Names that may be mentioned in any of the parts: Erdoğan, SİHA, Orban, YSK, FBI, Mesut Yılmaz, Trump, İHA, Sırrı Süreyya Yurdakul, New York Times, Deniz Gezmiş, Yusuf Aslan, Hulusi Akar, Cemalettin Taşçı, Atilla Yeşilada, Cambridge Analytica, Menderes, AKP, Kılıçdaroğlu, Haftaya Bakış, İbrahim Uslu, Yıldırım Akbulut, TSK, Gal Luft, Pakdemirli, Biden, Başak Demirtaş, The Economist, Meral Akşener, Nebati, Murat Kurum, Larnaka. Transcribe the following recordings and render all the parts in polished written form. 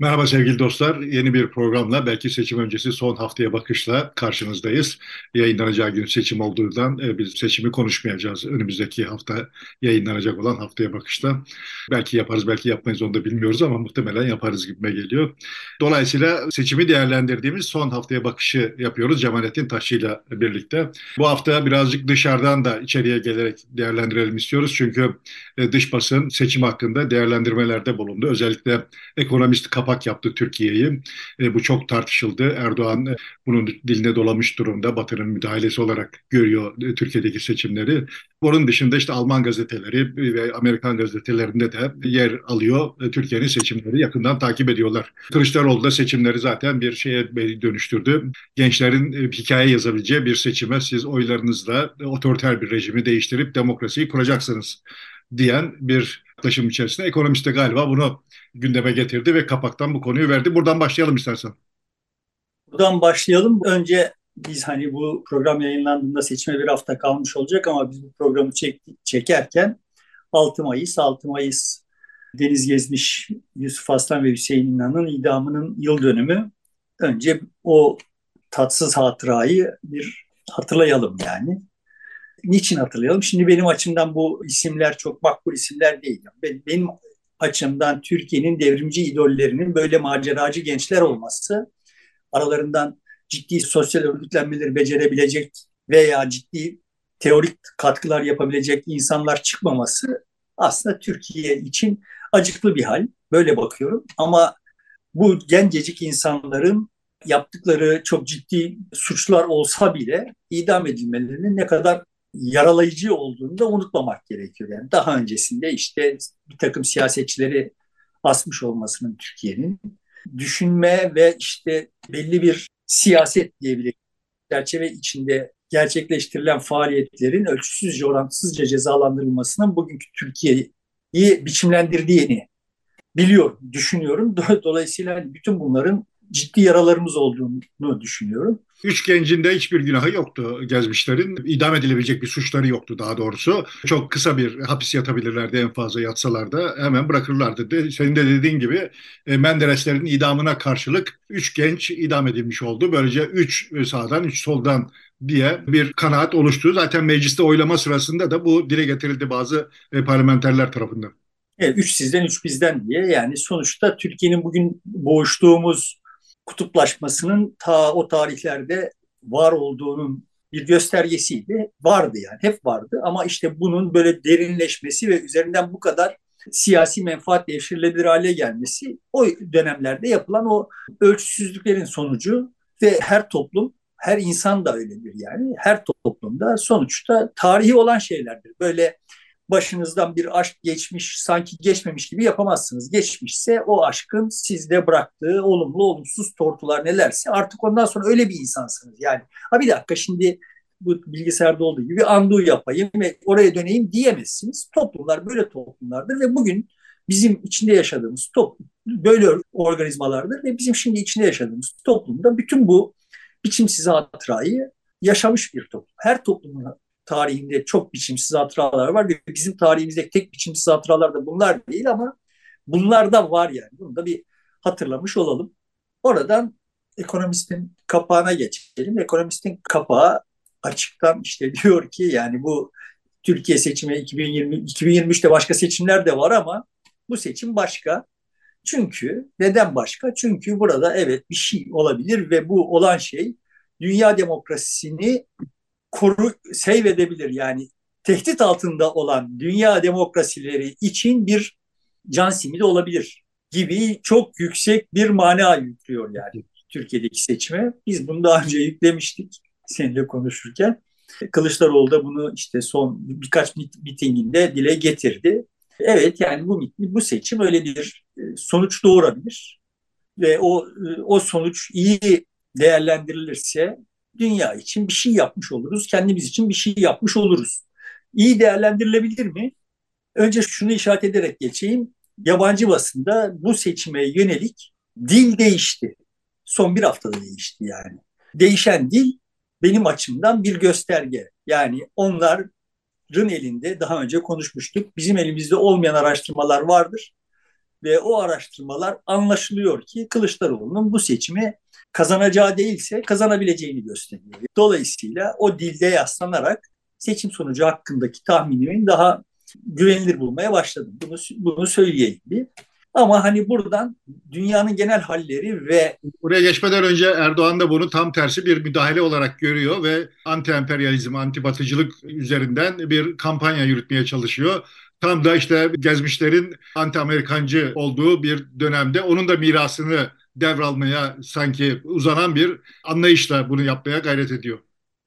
Merhaba sevgili dostlar. Yeni bir programla, belki seçim öncesi son haftaya bakışla karşınızdayız. Yayınlanacağı gün seçim olduğundan biz seçimi konuşmayacağız. Önümüzdeki hafta yayınlanacak olan haftaya bakışta. Belki yaparız, belki yapmayız, onu da bilmiyoruz ama muhtemelen yaparız gibime geliyor. Dolayısıyla seçimi değerlendirdiğimiz son haftaya bakışı yapıyoruz Cemalettin Taşçı ile birlikte. Bu hafta birazcık dışarıdan da içeriye gelerek değerlendirelim istiyoruz. Çünkü dış basın seçim hakkında değerlendirmelerde bulundu. Özellikle Economist kapak yaptı Türkiye'yi. Bu çok tartışıldı. Erdoğan bunun diline dolamış durumda. Batı'nın müdahalesi olarak görüyor Türkiye'deki seçimleri. Onun dışında işte Alman gazeteleri ve Amerikan gazetelerinde de yer alıyor. Türkiye'nin seçimleri yakından takip ediyorlar. Kılıçdaroğlu da seçimleri zaten bir şeye dönüştürdü. Gençlerin hikaye yazabileceği bir seçime siz oylarınızla otoriter bir rejimi değiştirip demokrasiyi kuracaksınız diyen bir yaklaşım içerisinde. Ekonomist de galiba bunu gündeme getirdi ve kapaktan bu konuyu verdi. Buradan başlayalım istersen. Buradan başlayalım. Önce biz hani bu program yayınlandığında seçime bir hafta kalmış olacak ama biz bu programı çekerken 6 Mayıs Deniz Gezmiş, Yusuf Aslan ve Hüseyin İnan'ın idamının yıl dönümü. Önce o tatsız hatırayı bir hatırlayalım yani. Niçin hatırlayalım? Şimdi benim açımdan bu isimler çok makbul isimler değil. Benim açımdan Türkiye'nin devrimci idollerinin böyle maceracı gençler olması, aralarından ciddi sosyal örgütlenmeleri becerebilecek veya ciddi teorik katkılar yapabilecek insanlar çıkmaması aslında Türkiye için acıklı bir hal. Böyle bakıyorum ama bu gencecik insanların yaptıkları çok ciddi suçlar olsa bile idam edilmelerinin ne kadar yaralayıcı olduğunu da unutmamak gerekiyor. Yani daha öncesinde işte bir takım siyasetçileri asmış olmasının Türkiye'nin düşünme ve işte belli bir siyaset diyebiliriz çerçeve içinde gerçekleştirilen faaliyetlerin ölçüsüzce orantısızca cezalandırılmasının bugünkü Türkiye'yi biçimlendirdiğini biliyorum, düşünüyorum. Dolayısıyla bütün bunların ciddi yaralarımız olduğunu düşünüyorum. Üç gencin de hiçbir günahı yoktu Gezmişlerin. İdam edilebilecek bir suçları yoktu daha doğrusu. Çok kısa bir hapis yatabilirlerdi, en fazla yatsalar da hemen bırakırlardı. Senin de dediğin gibi Mendereslerin idamına karşılık 3 genç idam edilmiş oldu. Böylece 3 sağdan 3 soldan diye bir kanaat oluştu. Zaten mecliste oylama sırasında da bu dile getirildi bazı parlamenterler tarafından. Evet, 3 sizden 3 bizden diye. Yani sonuçta Türkiye'nin bugün boğuştuğumuz kutuplaşmasının ta o tarihlerde var olduğunun bir göstergesiydi. Vardı yani, hep vardı ama işte bunun böyle derinleşmesi ve üzerinden bu kadar siyasi menfaat devşirilebilir hale gelmesi o dönemlerde yapılan o ölçüsüzlüklerin sonucu ve her toplum, her insan da öyledir yani. Her toplumda sonuçta tarihi olan şeylerdir. Böyle başınızdan bir aşk geçmiş, sanki geçmemiş gibi yapamazsınız. Geçmişse o aşkın sizde bıraktığı olumlu, olumsuz tortular nelerse artık ondan sonra öyle bir insansınız. Yani bir dakika şimdi bu bilgisayarda olduğu gibi undo yapayım ve oraya döneyim diyemezsiniz. Toplumlar böyle toplumlardır ve bugün bizim içinde yaşadığımız toplum böyle organizmalardır ve bizim şimdi içinde yaşadığımız toplumda bütün bu biçimsiz hatırayı yaşamış bir toplum. Her toplumun tarihinde çok biçimsiz hatıralar var ve bizim tarihimizdeki tek biçimsiz hatıralar da bunlar değil ama bunlar da var yani. Bunu da bir hatırlamış olalım. Oradan Ekonomist'in kapağına geçelim. Ekonomist'in kapağı açıktan işte diyor ki yani bu Türkiye seçimi 2023'te başka seçimler de var ama bu seçim başka. Çünkü neden başka? Çünkü burada evet bir şey olabilir ve bu olan şey dünya demokrasisini seyredebilir yani tehdit altında olan dünya demokrasileri için bir can simidi olabilir gibi çok yüksek bir mana yüklüyor yani Türkiye'deki seçime. Biz bunu daha önce yüklemiştik seninle konuşurken. Kılıçdaroğlu da bunu işte son birkaç mitinginde dile getirdi. Evet yani bu seçim öyle bir sonuç doğurabilir ve o sonuç iyi değerlendirilirse dünya için bir şey yapmış oluruz, kendimiz için bir şey yapmış oluruz. İyi değerlendirilebilir mi? Önce şunu işaret ederek geçeyim. Yabancı basında bu seçime yönelik dil değişti. Son bir haftada değişti yani. Değişen dil benim açımdan bir gösterge. Yani onların elinde, daha önce konuşmuştuk, bizim elimizde olmayan araştırmalar vardır. ve o araştırmalar anlaşılıyor ki Kılıçdaroğlu'nun bu seçimi kazanacağı değilse kazanabileceğini gösteriyor. Dolayısıyla o dilde yaslanarak seçim sonucu hakkındaki tahminimin daha güvenilir bulmaya başladım. Bunu söyleyeyim diye. Ama hani buradan dünyanın genel halleri ve... Buraya geçmeden önce Erdoğan da bunu tam tersi bir müdahale olarak görüyor ve anti-emperyalizm, anti-batıcılık üzerinden bir kampanya yürütmeye çalışıyor. Tam da işte gezmişlerin anti-Amerikancı olduğu bir dönemde onun da mirasını devralmaya sanki uzanan bir anlayışla bunu yapmaya gayret ediyor.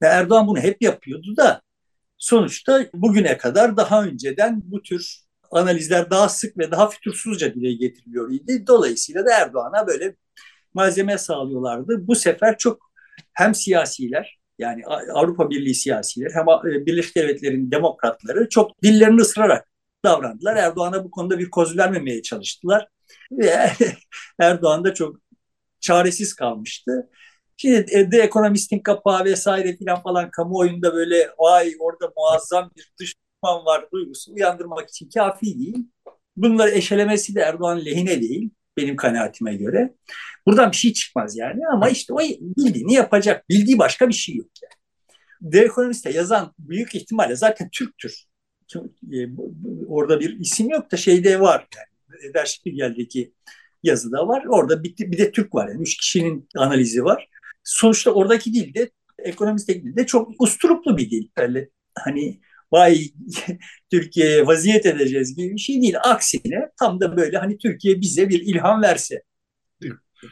Ve Erdoğan bunu hep yapıyordu da sonuçta bugüne kadar daha önceden bu tür analizler daha sık ve daha fütursuzca dile getiriliyor idi. Dolayısıyla da Erdoğan'a böyle malzeme sağlıyorlardı. Bu sefer çok hem siyasiler, yani Avrupa Birliği siyasiler, hem Birleşik Devletler'in demokratları çok dillerini ısırarak davrandılar. Erdoğan'a bu konuda bir koz vermemeye çalıştılar. Ve Erdoğan da çok çaresiz kalmıştı. Şimdi The Economist'in kapağı vesaire falan kamuoyunda böyle ay orada muazzam bir dış düşman var duygusu uyandırmak için kafi değil. Bunları eşelemesi de Erdoğan lehine değil benim kanaatime göre. Buradan bir şey çıkmaz yani ama işte o bildiğini yapacak. Bildiği başka bir şey yok yani. The Economist'e yazan büyük ihtimalle zaten Türktür. Orada bir isim yok da şeyde var yani. Derşikbilgel'deki yazıda var. Orada bir de Türk var yani. 3 kişinin analizi var. Sonuçta oradaki dil de ekonomisteki dil de çok usturuplu bir dil. Böyle hani vay Türkiye'ye vaziyet edeceğiz gibi bir şey değil. Aksine tam da böyle hani Türkiye bize bir ilham verse.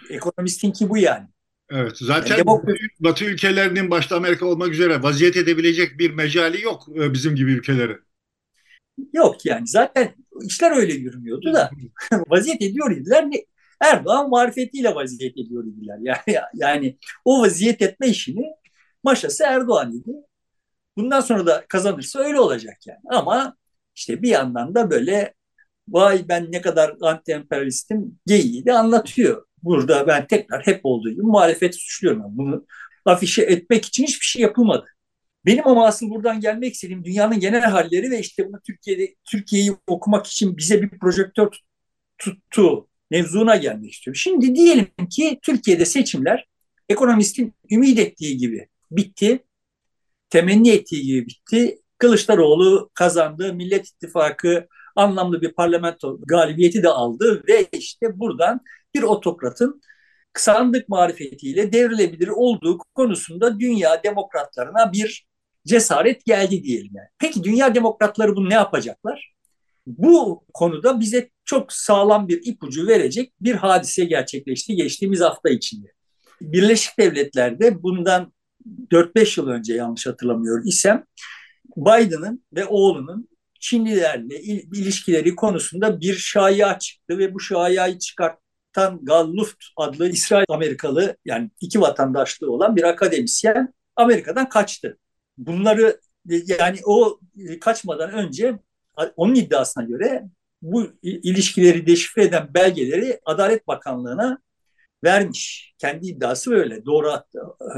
Ekonomistinki bu yani. Evet zaten yani Batı ülkelerinin başta Amerika olmak üzere vaziyet edebilecek bir mecali yok bizim gibi ülkelere. Yok yani zaten işler öyle yürümüyordu da vaziyet ediyor idiler. Erdoğan marifetiyle vaziyet ediyor idiler. Yani o vaziyet etme işini maşası Erdoğan idi. Bundan sonra da kazanırsa öyle olacak yani. Ama işte bir yandan da böyle vay ben ne kadar anti-emperyalistim geyiği de anlatıyor. Burada ben tekrar hep olduğu gibi muhalefeti suçluyorum. Yani bunu afişe etmek için hiçbir şey yapılmadı. Benim ama asıl buradan gelmek istediğim dünyanın genel halleri ve işte bunu Türkiye'yi okumak için bize bir projektör tuttu mevzuna gelmek istiyorum. Şimdi diyelim ki Türkiye'de seçimler ekonomistin ümit ettiği gibi bitti. Temenni ettiği gibi bitti. Kılıçdaroğlu kazandı. Millet İttifakı anlamlı bir parlamento galibiyeti de aldı ve işte buradan bir otokratın sandık marifetiyle devrilebilir olduğu konusunda dünya demokratlarına bir cesaret geldi diyelim. Yani. Peki dünya demokratları bunu ne yapacaklar? Bu konuda bize çok sağlam bir ipucu verecek bir hadise gerçekleşti geçtiğimiz hafta içinde. Birleşik Devletler'de bundan 4-5 yıl önce yanlış hatırlamıyor isem Biden'ın ve oğlunun Çinlilerle ilişkileri konusunda bir şaya çıktı ve bu şayayı çıkartan Gal Luft adlı İsrail Amerikalı yani 2 vatandaşlığı olan bir akademisyen Amerika'dan kaçtı. Bunları yani o kaçmadan önce onun iddiasına göre bu ilişkileri deşifre eden belgeleri Adalet Bakanlığı'na vermiş. Kendi iddiası böyle. Doğru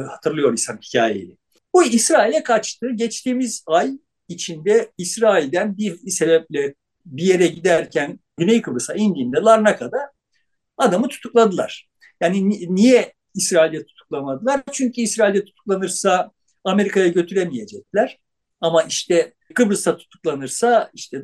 hatırlıyorsam hikayeyi. Bu İsrail'e kaçtı. Geçtiğimiz ay içinde İsrail'den bir sebeple bir yere giderken Güney Kıbrıs'a indiğinde Larnaka'da adamı tutukladılar. Yani niye İsrail'de tutuklamadılar? Çünkü İsrail'de tutuklanırsa Amerika'ya götüremeyecekler. Ama işte Kıbrıs'a tutuklanırsa işte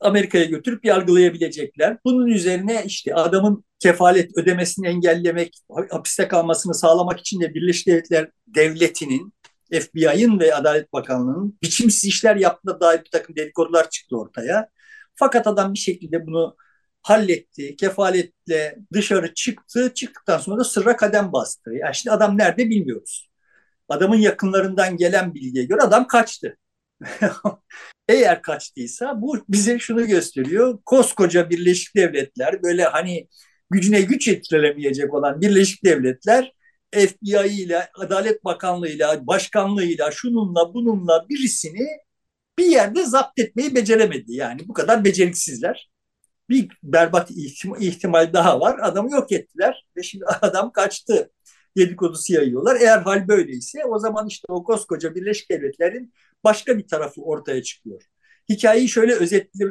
Amerika'ya götürüp yargılayabilecekler. Bunun üzerine işte adamın kefalet ödemesini engellemek, hapiste kalmasını sağlamak için de Birleşik Devletler Devleti'nin, FBI'ın ve Adalet Bakanlığı'nın biçimsiz işler yaptığına dair bir takım dedikodular çıktı ortaya. Fakat adam bir şekilde bunu halletti. Kefaletle dışarı çıktı. Çıktıktan sonra da sırra kadem bastı. Yani şimdi adam nerede bilmiyoruz. Adamın yakınlarından gelen bilgiye göre adam kaçtı. Eğer kaçtıysa bu bize şunu gösteriyor. Koskoca Birleşik Devletler böyle hani gücüne güç yetirelemeyecek olan Birleşik Devletler FBI ile Adalet Bakanlığı ile Başkanlığı ile şununla bununla birisini bir yerde zapt etmeyi beceremedi. Yani bu kadar beceriksizler. Bir berbat ihtimal daha var. Adamı yok ettiler ve şimdi adam kaçtı. Dedikodusu yayıyorlar. Eğer hal böyleyse o zaman işte o koskoca Birleşik Devletler'in başka bir tarafı ortaya çıkıyor. Hikayeyi şöyle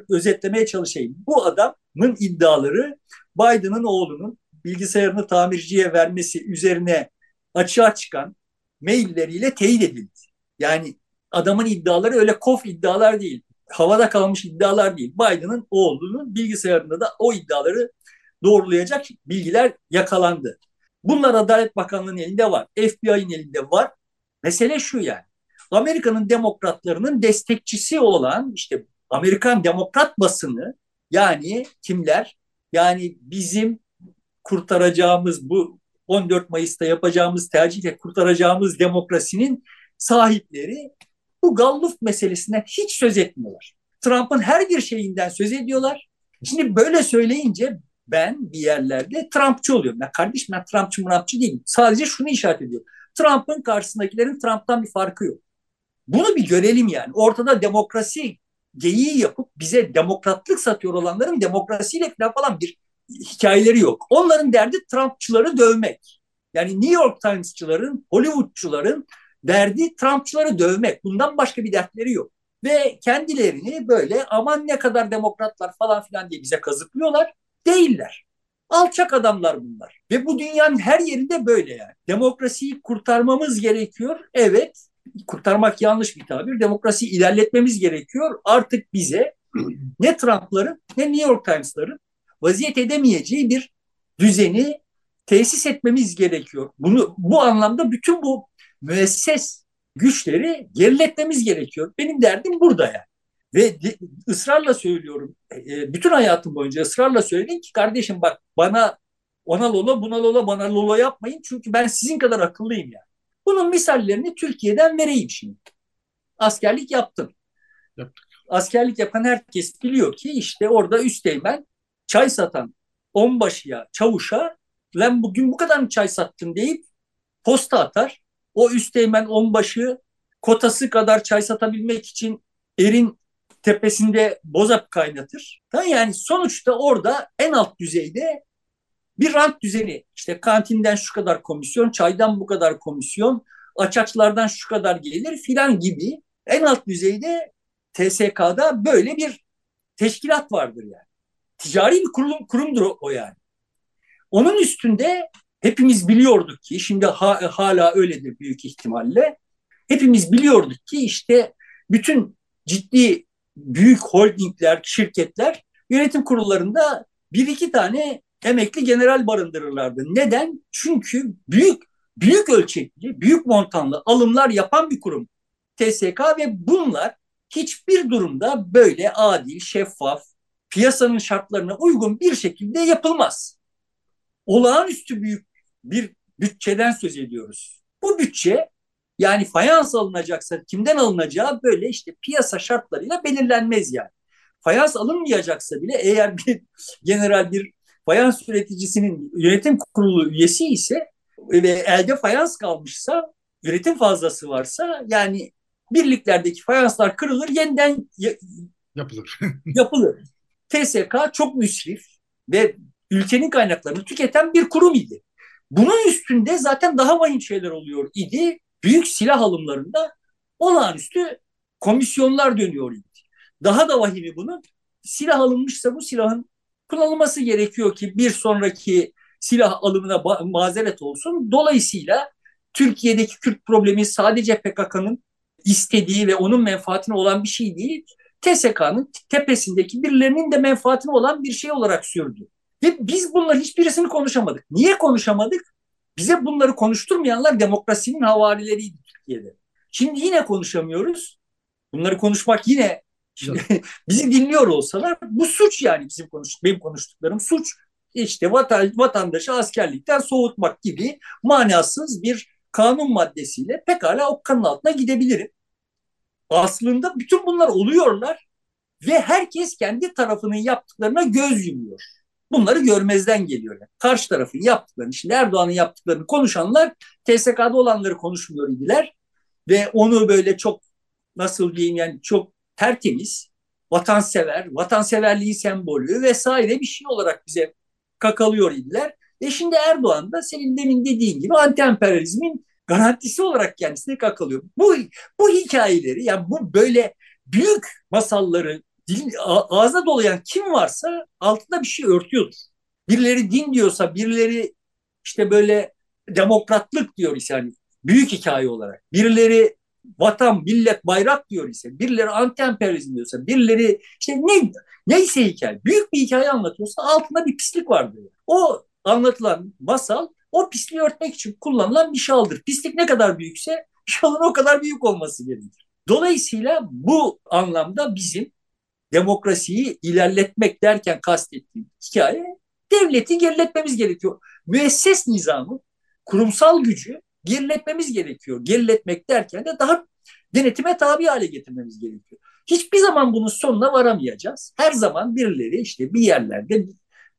özetlemeye çalışayım. Bu adamın iddiaları Biden'ın oğlunun bilgisayarını tamirciye vermesi üzerine açığa çıkan mailleriyle teyit edildi. Yani adamın iddiaları öyle kof iddialar değil. Havada kalmış iddialar değil. Biden'ın oğlunun bilgisayarında da o iddiaları doğrulayacak bilgiler yakalandı. Bunlar Adalet Bakanlığı'nın elinde var. FBI'nin elinde var. Mesele şu yani. Amerika'nın demokratlarının destekçisi olan işte Amerikan demokrat basını yani kimler? Yani bizim kurtaracağımız bu 14 Mayıs'ta yapacağımız tercihle kurtaracağımız demokrasinin sahipleri bu Gal Luft meselesinden hiç söz etmiyorlar. Trump'ın her bir şeyinden söz ediyorlar. Şimdi böyle söyleyince ben bir yerlerde Trumpçı oluyorum. Ya kardeşim ben Trumpçı değilim. Sadece şunu işaret ediyorum. Trump'ın karşısındakilerin Trump'tan bir farkı yok. Bunu bir görelim yani. Ortada demokrasi geyiği yapıp bize demokratlık satıyor olanların demokrasiyle falan bir hikayeleri yok. Onların derdi Trumpçıları dövmek. Yani New York Times'çıların, Hollywood'çuların derdi Trumpçıları dövmek. Bundan başka bir dertleri yok. Ve kendilerini böyle aman ne kadar demokratlar falan filan diye bize kazıklıyorlar. Değiller. Alçak adamlar bunlar. Ve bu dünyanın her yerinde böyle yani. Demokrasiyi kurtarmamız gerekiyor. Evet, kurtarmak yanlış bir tabir. Demokrasiyi ilerletmemiz gerekiyor. Artık bize ne Trump'ların ne New York Times'ların vaziyet edemeyeceği bir düzeni tesis etmemiz gerekiyor. Bu anlamda bütün bu müesses güçleri geriletmemiz gerekiyor. Benim derdim burada yani. Ve ısrarla söylüyorum, bütün hayatım boyunca ısrarla söyledim ki kardeşim bak bana ona lolo buna lolo bana lolo yapmayın çünkü ben sizin kadar akıllıyım yani. Bunun misallerini Türkiye'den vereyim şimdi. Askerlik yaptım. Yaptık. Askerlik yapan herkes biliyor ki işte orada üsteğmen çay satan onbaşıya, çavuşa lan bugün bu kadar mı çay sattın deyip posta atar. O üsteğmen onbaşı kotası kadar çay satabilmek için erin tepesinde bozap kaynatır. Yani sonuçta orada en alt düzeyde bir rant düzeni. İşte kantinden şu kadar komisyon, çaydan bu kadar komisyon, açaklardan şu kadar gelir filan gibi. En alt düzeyde TSK'da böyle bir teşkilat vardır yani. Ticari bir kurumdur o yani. Onun üstünde hepimiz biliyorduk ki, şimdi hala öyledir büyük ihtimalle. Hepimiz biliyorduk ki işte bütün ciddi büyük holdingler, şirketler yönetim kurullarında bir iki tane emekli general barındırırlardı. Neden? Çünkü büyük ölçekli, büyük montanlı alımlar yapan bir kurum TSK ve bunlar hiçbir durumda böyle adil, şeffaf, piyasanın şartlarına uygun bir şekilde yapılmaz. Olağanüstü büyük bir bütçeden söz ediyoruz. Bu bütçe yani fayans alınacaksa kimden alınacağı böyle işte piyasa şartlarıyla belirlenmez yani. Fayans alınmayacaksa bile eğer bir general bir fayans üreticisinin yönetim kurulu üyesi ise ve elde fayans kalmışsa, üretim fazlası varsa yani birliklerdeki fayanslar kırılır yeniden yapılır. TSK çok müsrif ve ülkenin kaynaklarını tüketen bir kurum idi. Bunun üstünde zaten daha vahim şeyler oluyor idi. Büyük silah alımlarında olağanüstü komisyonlar dönüyor idi. Daha da vahimi bunun, silah alınmışsa bu silahın kullanılması gerekiyor ki bir sonraki silah alımına mazeret olsun. Dolayısıyla Türkiye'deki Kürt problemi sadece PKK'nın istediği ve onun menfaatine olan bir şey değil, TSK'nın tepesindeki birilerinin de menfaatine olan bir şey olarak sürdü. Ve biz bunların hiçbirisini konuşamadık. Niye konuşamadık? Bize bunları konuşturmayanlar demokrasinin havarileriydi Türkiye'de. Şimdi yine konuşamıyoruz. Bunları konuşmak yine bizi dinliyor olsalar bu suç yani benim konuştuklarım suç. İşte vatandaşı askerlikten soğutmak gibi manasız bir kanun maddesiyle pekala okkanın altına gidebilirim. Aslında bütün bunlar oluyorlar ve herkes kendi tarafının yaptıklarına göz yumuyor. Bunları görmezden geliyorlar. Karşı tarafın yaptıklarını, şimdi Erdoğan'ın yaptıklarını konuşanlar TSK'da olanları konuşmuyor idiler. Ve onu böyle çok nasıl diyeyim yani çok tertemiz, vatansever, vatanseverliği sembolü vesaire bir şey olarak bize kakalıyor idiler. Ve şimdi Erdoğan da senin demin dediğin gibi anti-emperyalizmin garantisi olarak kendisine kakalıyor. Bu hikayeleri yani bu böyle büyük masalları ağza dolayan kim varsa altında bir şey örtüyordur. Birileri din diyorsa, birileri işte böyle demokratlık diyor ise, yani büyük hikaye olarak. Birileri vatan, millet, bayrak diyor ise, birileri anti-emperyalizm diyorsa, birileri işte neyse hikaye. Büyük bir hikaye anlatıyorsa altında bir pislik vardır. O anlatılan masal o pisliği örtmek için kullanılan bir şaldır. Pislik ne kadar büyükse şalın o kadar büyük olması gerekir. Dolayısıyla bu anlamda bizim demokrasiyi ilerletmek derken kastettiğim hikaye, devleti geriletmemiz gerekiyor. Müesses nizamı, kurumsal gücü geriletmemiz gerekiyor. Geriletmek derken de daha denetime tabi hale getirmemiz gerekiyor. Hiçbir zaman bunun sonuna varamayacağız. Her zaman birileri işte bir yerlerde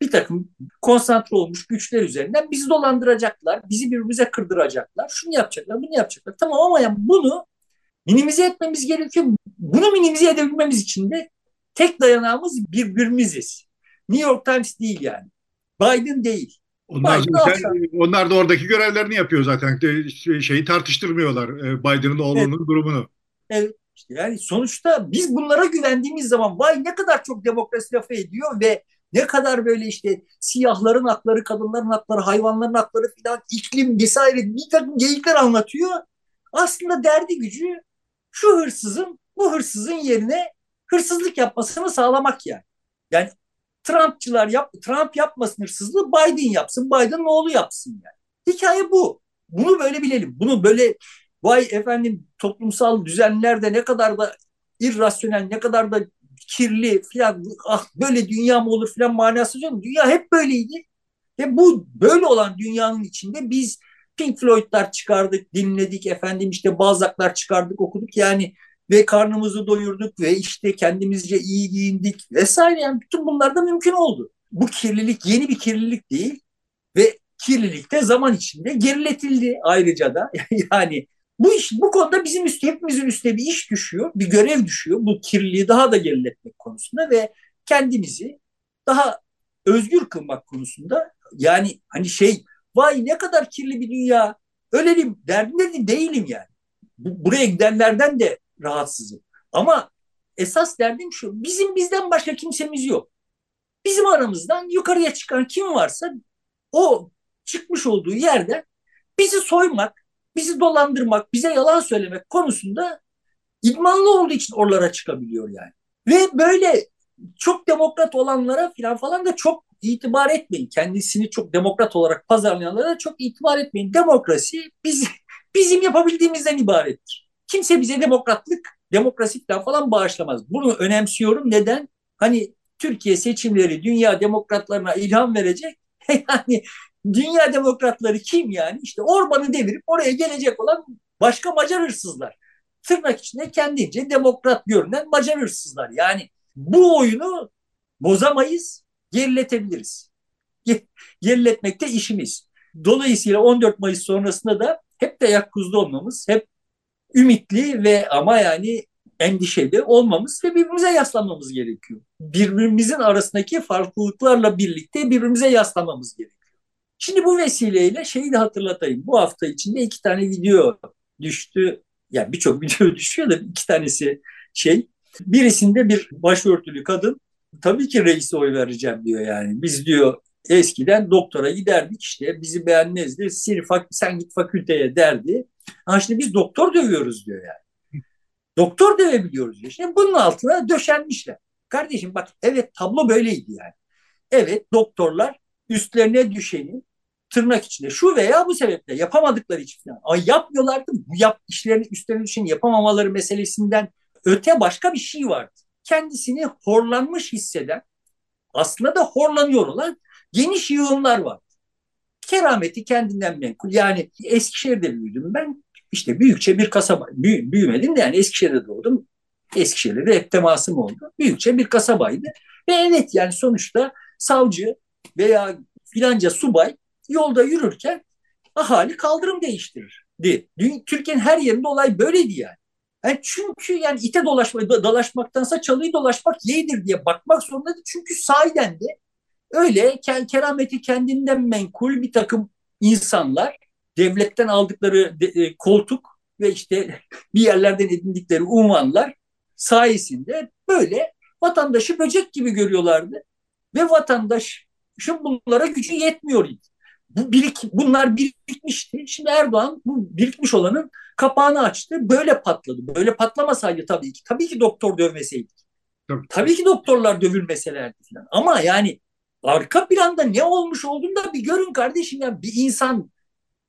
bir takım konsantre olmuş güçler üzerinden bizi dolandıracaklar, bizi birbirimize kırdıracaklar, şunu yapacaklar, bunu yapacaklar. Tamam ama yani bunu minimize etmemiz gerekiyor. Bunu minimize edebilmemiz için de tek dayanağımız birbirimiziz. New York Times değil yani. Biden değil. Onlar da oradaki görevlerini yapıyor zaten. Şeyi tartıştırmıyorlar, Biden'ın oğlunun durumunu. Evet. İşte yani sonuçta biz bunlara güvendiğimiz zaman vay ne kadar çok demokrasi lafı ediyor ve ne kadar böyle işte siyahların hakları, kadınların hakları, hayvanların hakları filan, iklim vesaire bir takım geyikler anlatıyor. Aslında derdi gücü şu hırsızın, bu hırsızın yerine hırsızlık yapmasını sağlamak yani. Yani Trump yapmasın hırsızlığı, Biden yapsın, Biden'ın oğlu yapsın yani. Hikaye bu. Bunu böyle bilelim. Bunu böyle vay efendim toplumsal düzenlerde ne kadar da irrasyonel, ne kadar da kirli filan, ah böyle dünya mı olur filan manası yok. Dünya hep böyleydi. Ve bu böyle olan dünyanın içinde biz Pink Floyd'lar çıkardık, dinledik efendim, işte Balzac'lar çıkardık, okuduk yani ve karnımızı doyurduk ve işte kendimizce iyi giyindik vesaire, yani bütün bunlar da mümkün oldu. Bu kirlilik yeni bir kirlilik değil ve kirlilik de zaman içinde geriletildi ayrıca da. Yani bu konuda bizim hepimizin üstüne bir iş düşüyor, bir görev düşüyor bu kirliliği daha da geriletmek konusunda ve kendimizi daha özgür kılmak konusunda. Yani hani vay ne kadar kirli bir dünya, ölelim derdinde de değilim yani. Buraya gidenlerden de rahatsızım. Ama esas derdim şu, bizden başka kimsemiz yok. Bizim aramızdan yukarıya çıkan kim varsa o çıkmış olduğu yerden bizi soymak, bizi dolandırmak, bize yalan söylemek konusunda idmanlı olduğu için oralara çıkabiliyor yani. Ve böyle çok demokrat olanlara falan da çok itibar etmeyin. Kendisini çok demokrat olarak pazarlayanlara çok itibar etmeyin. Demokrasi bizim yapabildiğimizden ibarettir. Kimse bize demokrasi falan bağışlamaz. Bunu önemsiyorum. Neden? Hani Türkiye seçimleri dünya demokratlarına ilham verecek. Yani dünya demokratları kim yani? İşte Orban'ı devirip oraya gelecek olan başka Macar hırsızlar. Tırnak içinde kendince demokrat görünen Macar hırsızlar. Yani bu oyunu bozamayız, geriletebiliriz. Geriletmek de işimiz. Dolayısıyla 14 Mayıs sonrasında da hep teyakkuzda olmamız, hep ümitli ve ama yani endişeli olmamız ve birbirimize yaslanmamız gerekiyor. Birbirimizin arasındaki farklılıklarla birlikte birbirimize yaslanmamız gerekiyor. Şimdi bu vesileyle şeyi de hatırlatayım. Bu hafta içinde 2 tane video düştü. Yani birçok video düşüyor da 2 tanesi Birisinde bir başörtülü kadın tabii ki reise oy vereceğim diyor yani. Biz diyor eskiden doktora giderdik işte bizi beğenmezdi. Sen git fakülteye derdi. Ha şimdi biz doktor dövüyoruz diyor yani. Doktor dövebiliyoruz diyor. Şimdi bunun altına döşenmişler. Kardeşim bak evet tablo böyleydi yani. Evet doktorlar üstlerine düşeni tırnak içinde şu veya bu sebeple yapamadıkları için falan. Ay yapmıyorlardı. Üstlerine düşeni yapamamaları meselesinden öte başka bir şey vardı. Kendisini horlanmış hisseden, aslında da horlanıyor olan geniş yığınlar vardı. Kerameti kendinden menkul. Yani Eskişehir'de büyüdüm ben. İşte büyükçe bir kasaba. Büyümedim de yani Eskişehir'de doğdum. Eskişehir'de de hep temasım oldu. Büyükçe bir kasabaydı. Ve evet yani sonuçta savcı veya filanca subay yolda yürürken ahali kaldırım değiştirirdi. Türkiye'nin her yerinde olay böyleydi yani. Yani çünkü yani ite dalaşmaktansa çalıyı dolaşmak yeğdir diye bakmak zorundaydı. Çünkü sahiden de öyle kerameti kendinden menkul bir takım insanlar devletten aldıkları koltuk ve işte bir yerlerden edindikleri unvanlar sayesinde böyle vatandaşı böcek gibi görüyorlardı. Ve vatandaşın bunlara gücü yetmiyor idi. Bunlar birikmişti. Şimdi Erdoğan bu birikmiş olanın kapağını açtı. Böyle patladı. Böyle patlamasaydı tabii ki. Tabii ki doktor dövmeseydi. Tabii ki doktorlar dövülmeselerdi falan. Ama yani arka planda ne olmuş olduğunu da bir görün kardeşim. Yani bir insan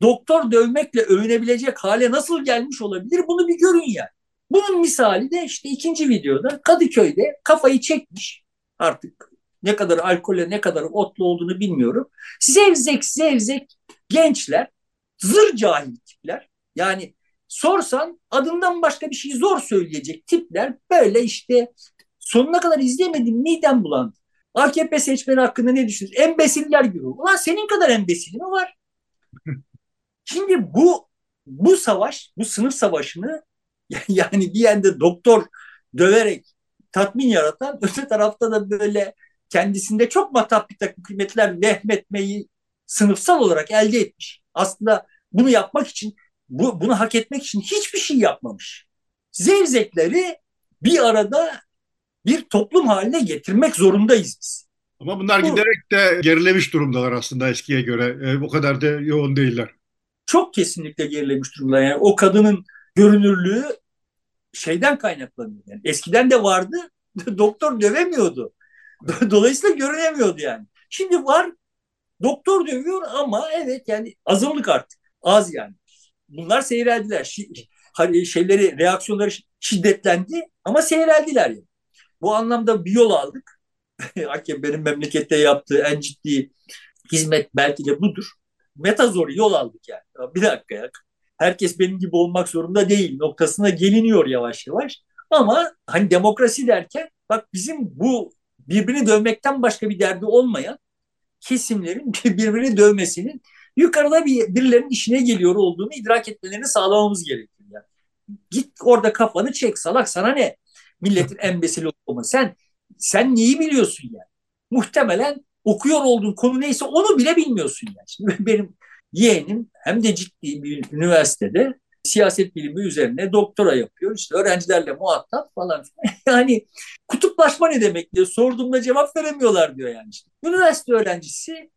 doktor dövmekle övünebilecek hale nasıl gelmiş olabilir? Bunu bir görün yani. Bunun misali de işte ikinci videoda Kadıköy'de kafayı çekmiş artık. Ne kadar alkole ne kadar otlu olduğunu bilmiyorum. Zevzek gençler, zır cahil tipler. Yani sorsan adından başka bir şey zor söyleyecek tipler. Böyle işte sonuna kadar izleyemedim, midem bulandı. AKP seçmeni hakkında ne düşünüyorsun? Embesiller gibi. Ulan senin kadar embesili mi var? Şimdi bu savaş, bu sınıf savaşını yani bir yerde doktor döverek tatmin yaratan, öte tarafta da böyle kendisinde çok matah bir takım kıymetler vehmetmeyi sınıfsal olarak elde etmiş. Aslında bunu yapmak için, bunu hak etmek için hiçbir şey yapmamış. Zevzekleri bir arada bir toplum haline getirmek zorundayız biz. Ama bunlar giderek de gerilemiş durumdalar aslında eskiye göre. O kadar da yoğun değiller. Çok kesinlikle gerilemiş durumdalar. Yani o kadının görünürlüğü şeyden kaynaklanıyor. Yani eskiden de vardı, doktor dövemiyordu. Dolayısıyla görünemiyordu yani. Şimdi var, doktor dövüyor ama evet yani azınlık artık. Az yani. Bunlar seyreldiler. Reaksiyonları şiddetlendi ama seyreldiler yani. Bu anlamda bir yol aldık. AKP'nin memlekette yaptığı en ciddi hizmet belki de budur. Metazor'u yol aldık yani. Bir dakika ya. Herkes benim gibi olmak zorunda değil noktasına geliniyor yavaş yavaş. Ama hani demokrasi derken bak bizim bu birbirini dövmekten başka bir derdi olmayan kesimlerin birbirini dövmesinin yukarıda birilerinin işine geliyor olduğunu idrak etmelerini sağlamamız gerekiyor. Yani. Git orada kafanı çek salak, sana ne? Milletin embesili olma. Sen neyi biliyorsun yani? Muhtemelen okuyor olduğun konu neyse onu bile bilmiyorsun yani. Şimdi benim yeğenim hem de ciddi bir üniversitede siyaset bilimi üzerine doktora yapıyor. İşte öğrencilerle muhatap falan. Yani kutuplaşma ne demek diye sorduğumda cevap veremiyorlar diyor yani. İşte. Üniversite öğrencisi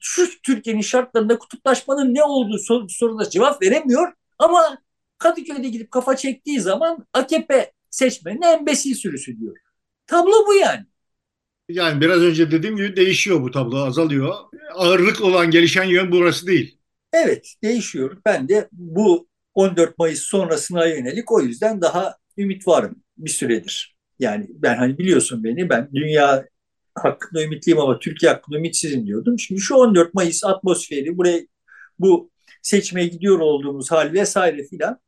şu Türkiye'nin şartlarında kutuplaşmanın ne olduğu soruna cevap veremiyor ama Kadıköy'de gidip kafa çektiği zaman AKP seçmenine embesil sürüsü diyor. Tablo bu yani. Yani biraz önce dediğim gibi değişiyor bu tablo, azalıyor. Ağırlık olan gelişen yön burası değil. Evet, değişiyor. Ben de bu 14 Mayıs sonrasına yönelik o yüzden daha ümit varım bir süredir. Yani ben hani biliyorsun beni, ben dünya hakkında ümitliyim ama Türkiye hakkında ümitsizim diyordum. Şimdi şu 14 Mayıs atmosferi, bu seçmeye gidiyor olduğumuz hal vesaire filan.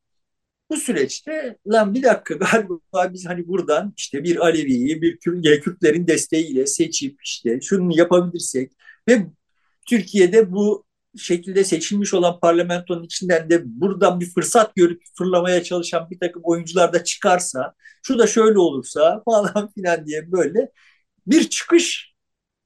Bu süreçte lan bir dakika galiba biz hani buradan işte bir Alevi'yi, bir Kürtlerin desteğiyle seçip işte şunu yapabilirsek ve Türkiye'de bu şekilde seçilmiş olan parlamentonun içinden de buradan bir fırsat görüp fırlamaya çalışan bir takım oyuncular da çıkarsa, şu da şöyle olursa falan filan diye böyle bir çıkış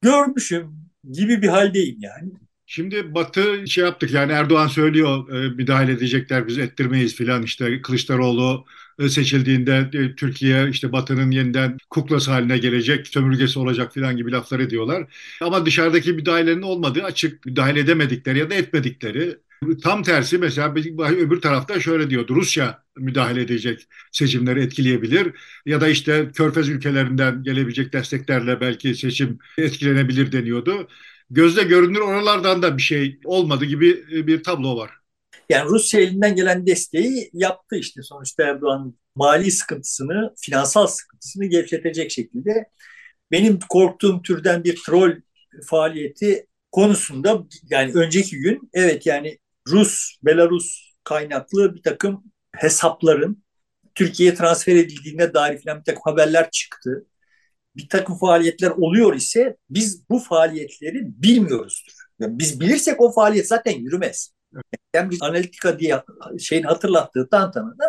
görmüşüm gibi bir haldeyim yani. Şimdi Batı şey yaptık yani, Erdoğan söylüyor müdahale edecekler, biz ettirmeyiz filan, işte Kılıçdaroğlu seçildiğinde Türkiye işte Batı'nın yeniden kuklası haline gelecek, sömürgesi olacak filan gibi laflar ediyorlar. Ama dışarıdaki müdahalenin olmadığı açık, müdahale edemedikleri ya da etmedikleri. Tam tersi mesela öbür tarafta şöyle diyordu: Rusya müdahale edecek, seçimleri etkileyebilir ya da işte Körfez ülkelerinden gelebilecek desteklerle belki seçim etkilenebilir deniyordu. Gözle görünür oralardan da bir şey olmadı gibi bir tablo var. Yani Rusya elinden gelen desteği yaptı işte. Sonuçta Erdoğan'ın mali sıkıntısını, finansal sıkıntısını gevşetecek şekilde. Benim korktuğum türden bir troll faaliyeti konusunda yani önceki gün evet yani Rus, Belarus kaynaklı bir takım hesapların Türkiye'ye transfer edildiğine dair falan bir takım haberler çıktı. Bir takım faaliyetler oluyor ise biz bu faaliyetleri bilmiyoruzdur. Yani biz bilirsek o faaliyet zaten yürümez. Evet. Cambridge Analytica diye şeyin hatırlattığı tantanada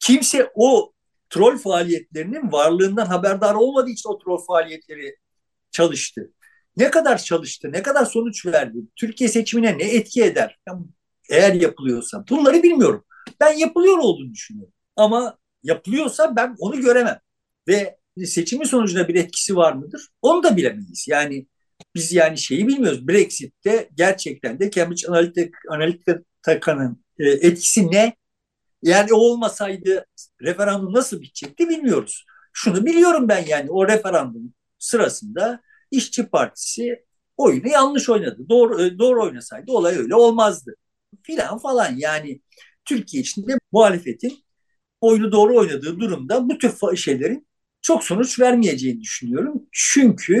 kimse o troll faaliyetlerinin varlığından haberdar olmadığı için o troll faaliyetleri çalıştı. Ne kadar çalıştı, ne kadar sonuç verdi, Türkiye seçimine ne etki eder yani eğer yapılıyorsa bunları bilmiyorum. Ben yapılıyor olduğunu düşünüyorum ama yapılıyorsa ben onu göremem. Ve seçimin sonucunda bir etkisi var mıdır? Onu da bilemeyiz. Yani biz şeyi bilmiyoruz. Brexit'te gerçekten de Cambridge Analytica'nın etkisi ne? Yani o olmasaydı referandum nasıl bitecekti bilmiyoruz. Şunu biliyorum ben, o referandum sırasında İşçi Partisi oyunu yanlış oynadı. Doğru oynasaydı olay öyle olmazdı. Falan Türkiye içinde muhalefetin oyunu doğru oynadığı durumda bu tür şeylerin çok sonuç vermeyeceğini düşünüyorum. Çünkü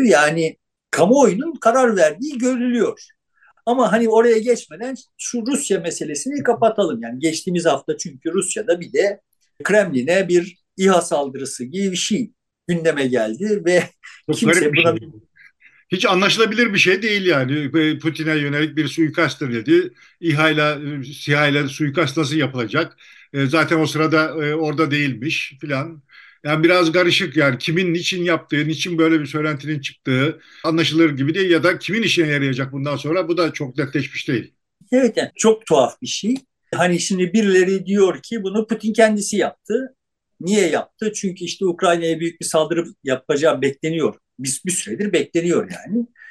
kamuoyunun karar verdiği görülüyor. Ama oraya geçmeden şu Rusya meselesini kapatalım. Geçtiğimiz hafta çünkü Rusya'da bir de Kremlin'e bir İHA saldırısı gibi bir şey gündeme geldi ve kimse buna... Hiç anlaşılabilir bir şey değil . Putin'e yönelik bir suikasttır dedi. İHA'yla, SİHA'yla suikast nasıl yapılacak? Zaten o sırada orada değilmiş filan. Biraz karışık kimin niçin yaptığı, niçin böyle bir söylentinin çıktığı anlaşılır gibi değil ya da kimin işine yarayacak bundan sonra bu da çok netleşmiş değil. Evet, çok tuhaf bir şey. Şimdi birileri diyor ki bunu Putin kendisi yaptı. Niye yaptı? Çünkü Ukrayna'ya büyük bir saldırı yapacağı bekleniyor. Bir süredir bekleniyor .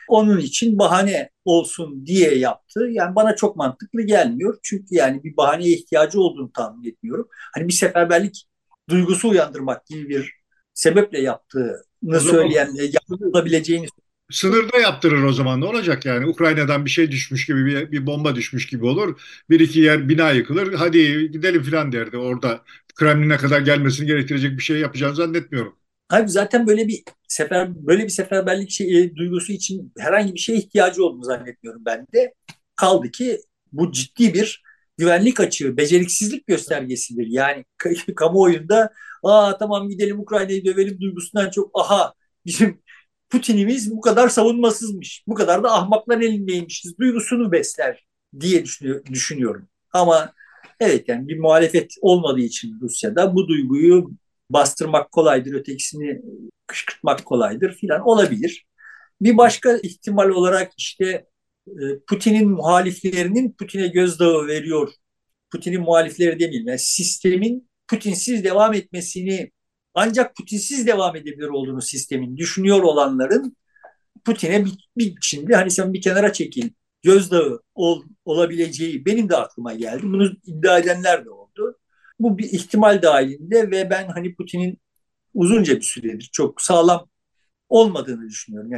Onun için bahane olsun diye yaptı. Bana çok mantıklı gelmiyor. Çünkü bir bahaneye ihtiyacı olduğunu tahmin etmiyorum. Bir seferberlik duygusu uyandırmak gibi bir sebeple yaptığını söyleyen, yapılabileceğini. Sınırda yaptırır o zaman ne olacak Ukrayna'dan bir şey düşmüş gibi bir bomba düşmüş gibi olur. Bir iki yer bina yıkılır. Hadi gidelim filan derdi orada. Kremlin'e kadar gelmesini gerektirecek bir şey yapacağını zannetmiyorum. Abi zaten böyle bir seferberlik duygusu için herhangi bir şeye ihtiyacı olduğunu zannetmiyorum ben de. Kaldı ki bu ciddi bir güvenlik açığı, beceriksizlik göstergesidir. Kamuoyunda tamam gidelim Ukrayna'yı dövelim duygusundan çok bizim Putin'imiz bu kadar savunmasızmış, bu kadar da ahmakların elindeymişiz duygusunu besler diye düşünüyorum. Ama evet bir muhalefet olmadığı için Rusya'da bu duyguyu bastırmak kolaydır, ötekisini kışkırtmak kolaydır filan olabilir. Bir başka ihtimal olarak Putin'in muhaliflerinin Putin'e gözdağı veriyor. Putin'in muhalifleri demeyeyim. Sistemin Putin'siz devam etmesini ancak Putin'siz devam edebilir olduğunu sistemin düşünüyor olanların Putin'e bir biçimde sen bir kenara çekil gözdağı olabileceği benim de aklıma geldi. Bunu iddia edenler de oldu. Bu bir ihtimal dahilinde ve ben Putin'in uzunca bir süredir çok sağlam olmadığını düşünüyorum.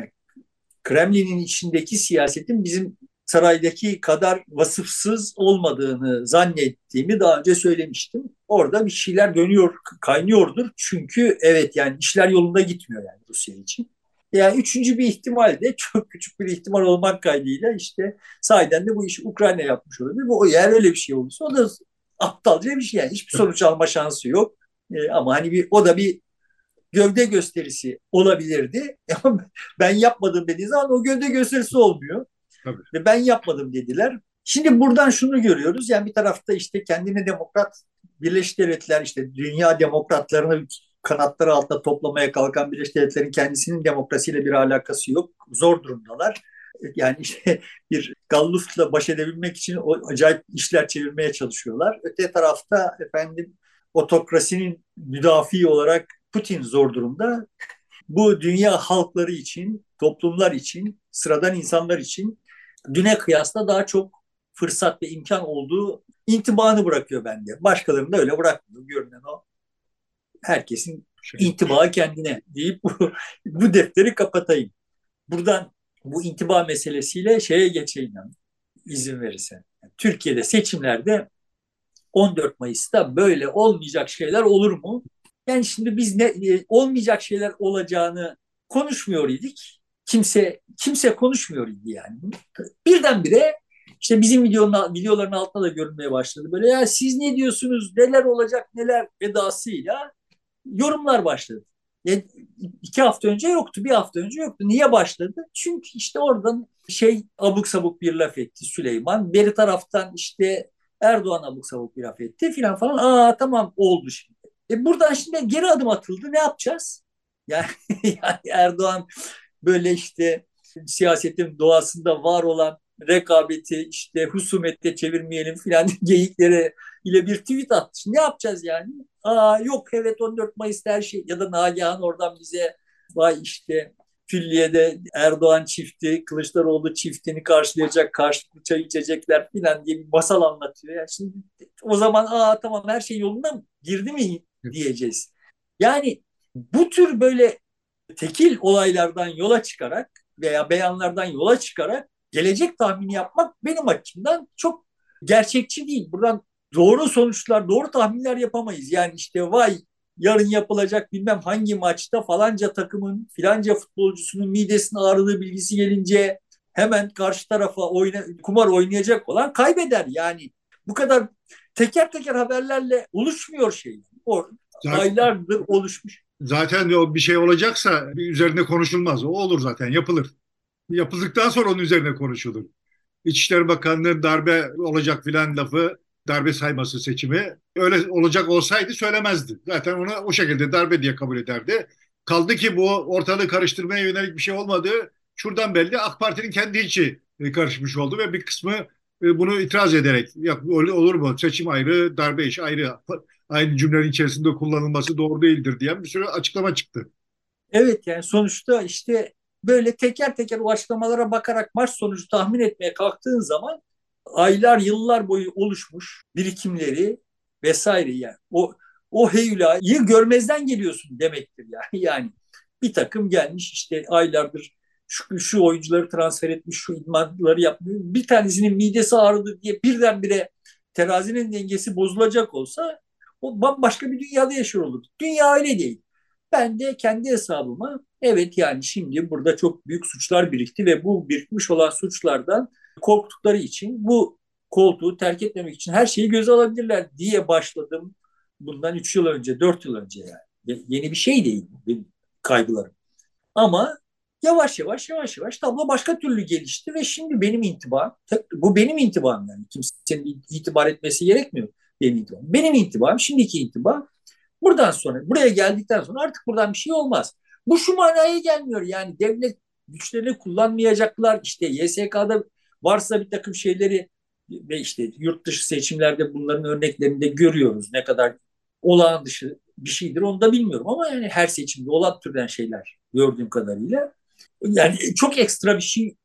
Kremlin'in içindeki siyasetin bizim saraydaki kadar vasıfsız olmadığını zannettiğimi daha önce söylemiştim. Orada bir şeyler dönüyor, kaynıyordur. Çünkü evet işler yolunda gitmiyor Rusya için. Üçüncü bir ihtimal de çok küçük bir ihtimal olmak kaydıyla sahiden de bu işi Ukrayna yapmış olabilir. Bu eğer öyle bir şey olursa o da aptalca bir şey. Hiçbir sonuç alma şansı yok. Ama o da bir gövde gösterisi olabilirdi. Ben yapmadım dediği zaman o gövde gösterisi olmuyor. Tabii. Ve ben yapmadım dediler. Şimdi buradan şunu görüyoruz. Bir tarafta kendini demokrat Birleşik Devletler dünya demokratlarını kanatları altında toplamaya kalkan Birleşik Devletler'in kendisinin demokrasiyle bir alakası yok. Zor durumdalar. Bir Gal Luft'la baş edebilmek için o acayip işler çevirmeye çalışıyorlar. Öte tarafta otokrasinin müdafi olarak Putin zor durumda. Bu dünya halkları için, toplumlar için, sıradan insanlar için düne kıyasla daha çok fırsat ve imkan olduğu intibanı bırakıyor bende. Başkalarını da öyle bırakmıyor. Görünen o. Herkesin intibağı kendine deyip bu defteri kapatayım. Buradan bu intiba meselesiyle şeye geçeyim izin verirsen. Türkiye'de seçimlerde 14 Mayıs'ta böyle olmayacak şeyler olur mu? Şimdi biz olmayacak şeyler olacağını konuşmuyor idik. Kimse konuşmuyor idi Birdenbire bizim videoların altına da görünmeye başladı. Böyle siz ne diyorsunuz? Neler olacak? Neler edasıyla yorumlar başladı. 2 hafta önce yoktu. 1 hafta önce yoktu. Niye başladı? Çünkü oradan abuk sabuk bir laf etti Süleyman. Beri taraftan Erdoğan abuk sabuk bir laf etti falan. Tamam oldu şimdi. Buradan şimdi geri adım atıldı. Ne yapacağız? Erdoğan böyle siyasetin doğasında var olan rekabeti işte husumete çevirmeyelim filan geyiklere ile bir tweet attı. Ne yapacağız yani? Aa yok evet 14 Mayıs'ta her şey ya da Nagihan oradan bize vay işte Külliye'de Erdoğan çifti, Kılıçdaroğlu çiftini karşılayacak, karşılıklı çay içecekler filan diye bir masal anlatıyor. Yani şimdi o zaman aa tamam her şey yolunda mı? Girdi mi diyeceğiz. Yani bu tür böyle tekil olaylardan yola çıkarak veya beyanlardan yola çıkarak gelecek tahmini yapmak benim açımdan çok gerçekçi değil. Buradan doğru sonuçlar, doğru tahminler yapamayız. Yani işte vay yarın yapılacak bilmem hangi maçta falanca takımın filanca futbolcusunun midesine ağrıdığı bilgisi gelince hemen karşı tarafa kumar oynayacak olan kaybeder. Yani bu kadar teker teker haberlerle oluşmuyor şey. Aylardır oluşmuş. Zaten o bir şey olacaksa üzerine konuşulmaz. O olur zaten, yapılır. Yapıldıktan sonra onun üzerine konuşulur. İçişleri Bakanlığı'nın darbe olacak filan lafı, darbe sayması seçimi öyle olacak olsaydı söylemezdi. Zaten ona o şekilde darbe diye kabul ederdi. Kaldı ki bu ortalığı karıştırmaya yönelik bir şey olmadı. Şuradan belli, AK Parti'nin kendi içi karışmış oldu ve bir kısmı bunu itiraz ederek olur mu? Seçim ayrı, darbe işi ayrı, aynı cümlenin içerisinde kullanılması doğru değildir diyen bir sürü açıklama çıktı. Evet yani sonuçta işte böyle teker teker o açıklamalara bakarak maç sonucu tahmin etmeye kalktığın zaman aylar, yıllar boyu oluşmuş birikimleri vesaire yani o heyulayı görmezden geliyorsun demektir yani. Yani bir takım gelmiş işte aylardır şu oyuncuları transfer etmiş, şu idmanları yapmıyor. Bir tanesinin midesi ağrıdı diye birdenbire terazinin dengesi bozulacak olsa o bambaşka bir dünyada yaşıyor olur. Dünya öyle değil. Ben de kendi hesabıma evet yani şimdi burada çok büyük suçlar birikti ve bu birikmiş olan suçlardan korktukları için bu koltuğu terk etmemek için her şeyi göze alabilirler diye başladım. Bundan 3 yıl önce, 4 yıl önce yani. Yeni bir şey değil benim kaygılarım. Ama yavaş yavaş tablo başka türlü gelişti ve şimdi benim intibam, bu benim intibam yani kimsenin itibar etmesi gerekmiyor benim intibam. Benim intibam, şimdiki intibam buradan sonra, buraya geldikten sonra artık buradan bir şey olmaz. Bu şu manaya gelmiyor yani devlet güçlerini kullanmayacaklar, işte YSK'da varsa bir takım şeyleri ve işte yurt dışı seçimlerde bunların örneklerinde görüyoruz ne kadar olağan dışı bir şeydir onu da bilmiyorum ama yani her seçimde olan türden şeyler gördüğüm kadarıyla yani çok ekstra bir şey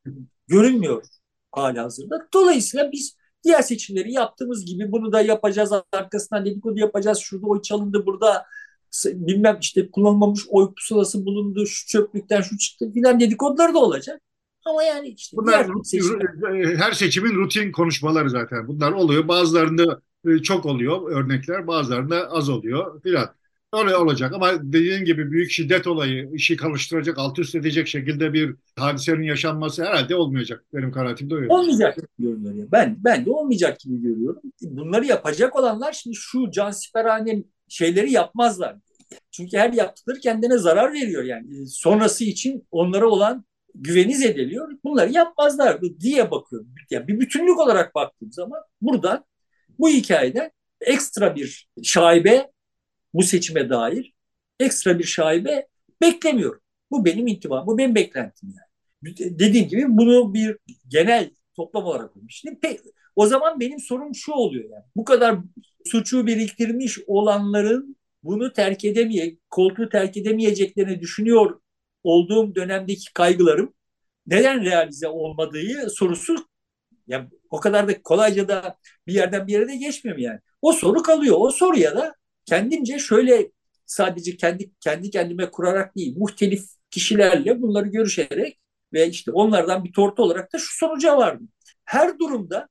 görünmüyor halihazırda. Dolayısıyla biz diğer seçimleri yaptığımız gibi bunu da yapacağız, arkasından dedikodu yapacağız, şurada oy çalındı, burada bilmem işte kullanılmamış oy pusulası bulundu, şu çöplükten şu çıktı filan dedikodular da olacak. Ama yani işte bunlar her seçimin rutin konuşmaları zaten. Bunlar oluyor. Bazılarında çok oluyor örnekler, bazılarında az oluyor filan. Öyle olacak ama dediğin gibi büyük şiddet olayı işi karıştıracak, alt üst edecek şekilde bir hadisenin yaşanması herhalde olmayacak. Benim kanaatimde öyle. Olmayacak gibi görünüyor. Ben de olmayacak gibi görüyorum. Bunları yapacak olanlar şimdi şu cansiperhane şeyleri yapmazlar. Çünkü her yaptıkları kendine zarar veriyor yani. Sonrası için onlara olan güveniz ediliyor. Bunları yapmazlar diye bakıyorum. Yani bir bütünlük olarak baktığım zaman buradan bu hikayeden ekstra bir şaibe bu seçime dair ekstra bir şaibe beklemiyorum. Bu benim intibam, bu benim beklentim yani. Dediğim gibi bunu bir genel toplam olarak olmuş. Şimdi o zaman benim sorum şu oluyor yani. Bu kadar suçu biriktirmiş olanların bunu terk edemeyecek, koltuğu terk edemeyeceklerini düşünüyor olduğum dönemdeki kaygılarım neden realize olmadığı sorusu yani o kadar da kolayca da bir yerden bir yere de geçmiyor yani. O soru kalıyor. O soruya da kendimce şöyle sadece kendi kendime kurarak değil, muhtelif kişilerle bunları görüşerek ve işte onlardan bir tortu olarak da şu sonuca vardım. Her durumda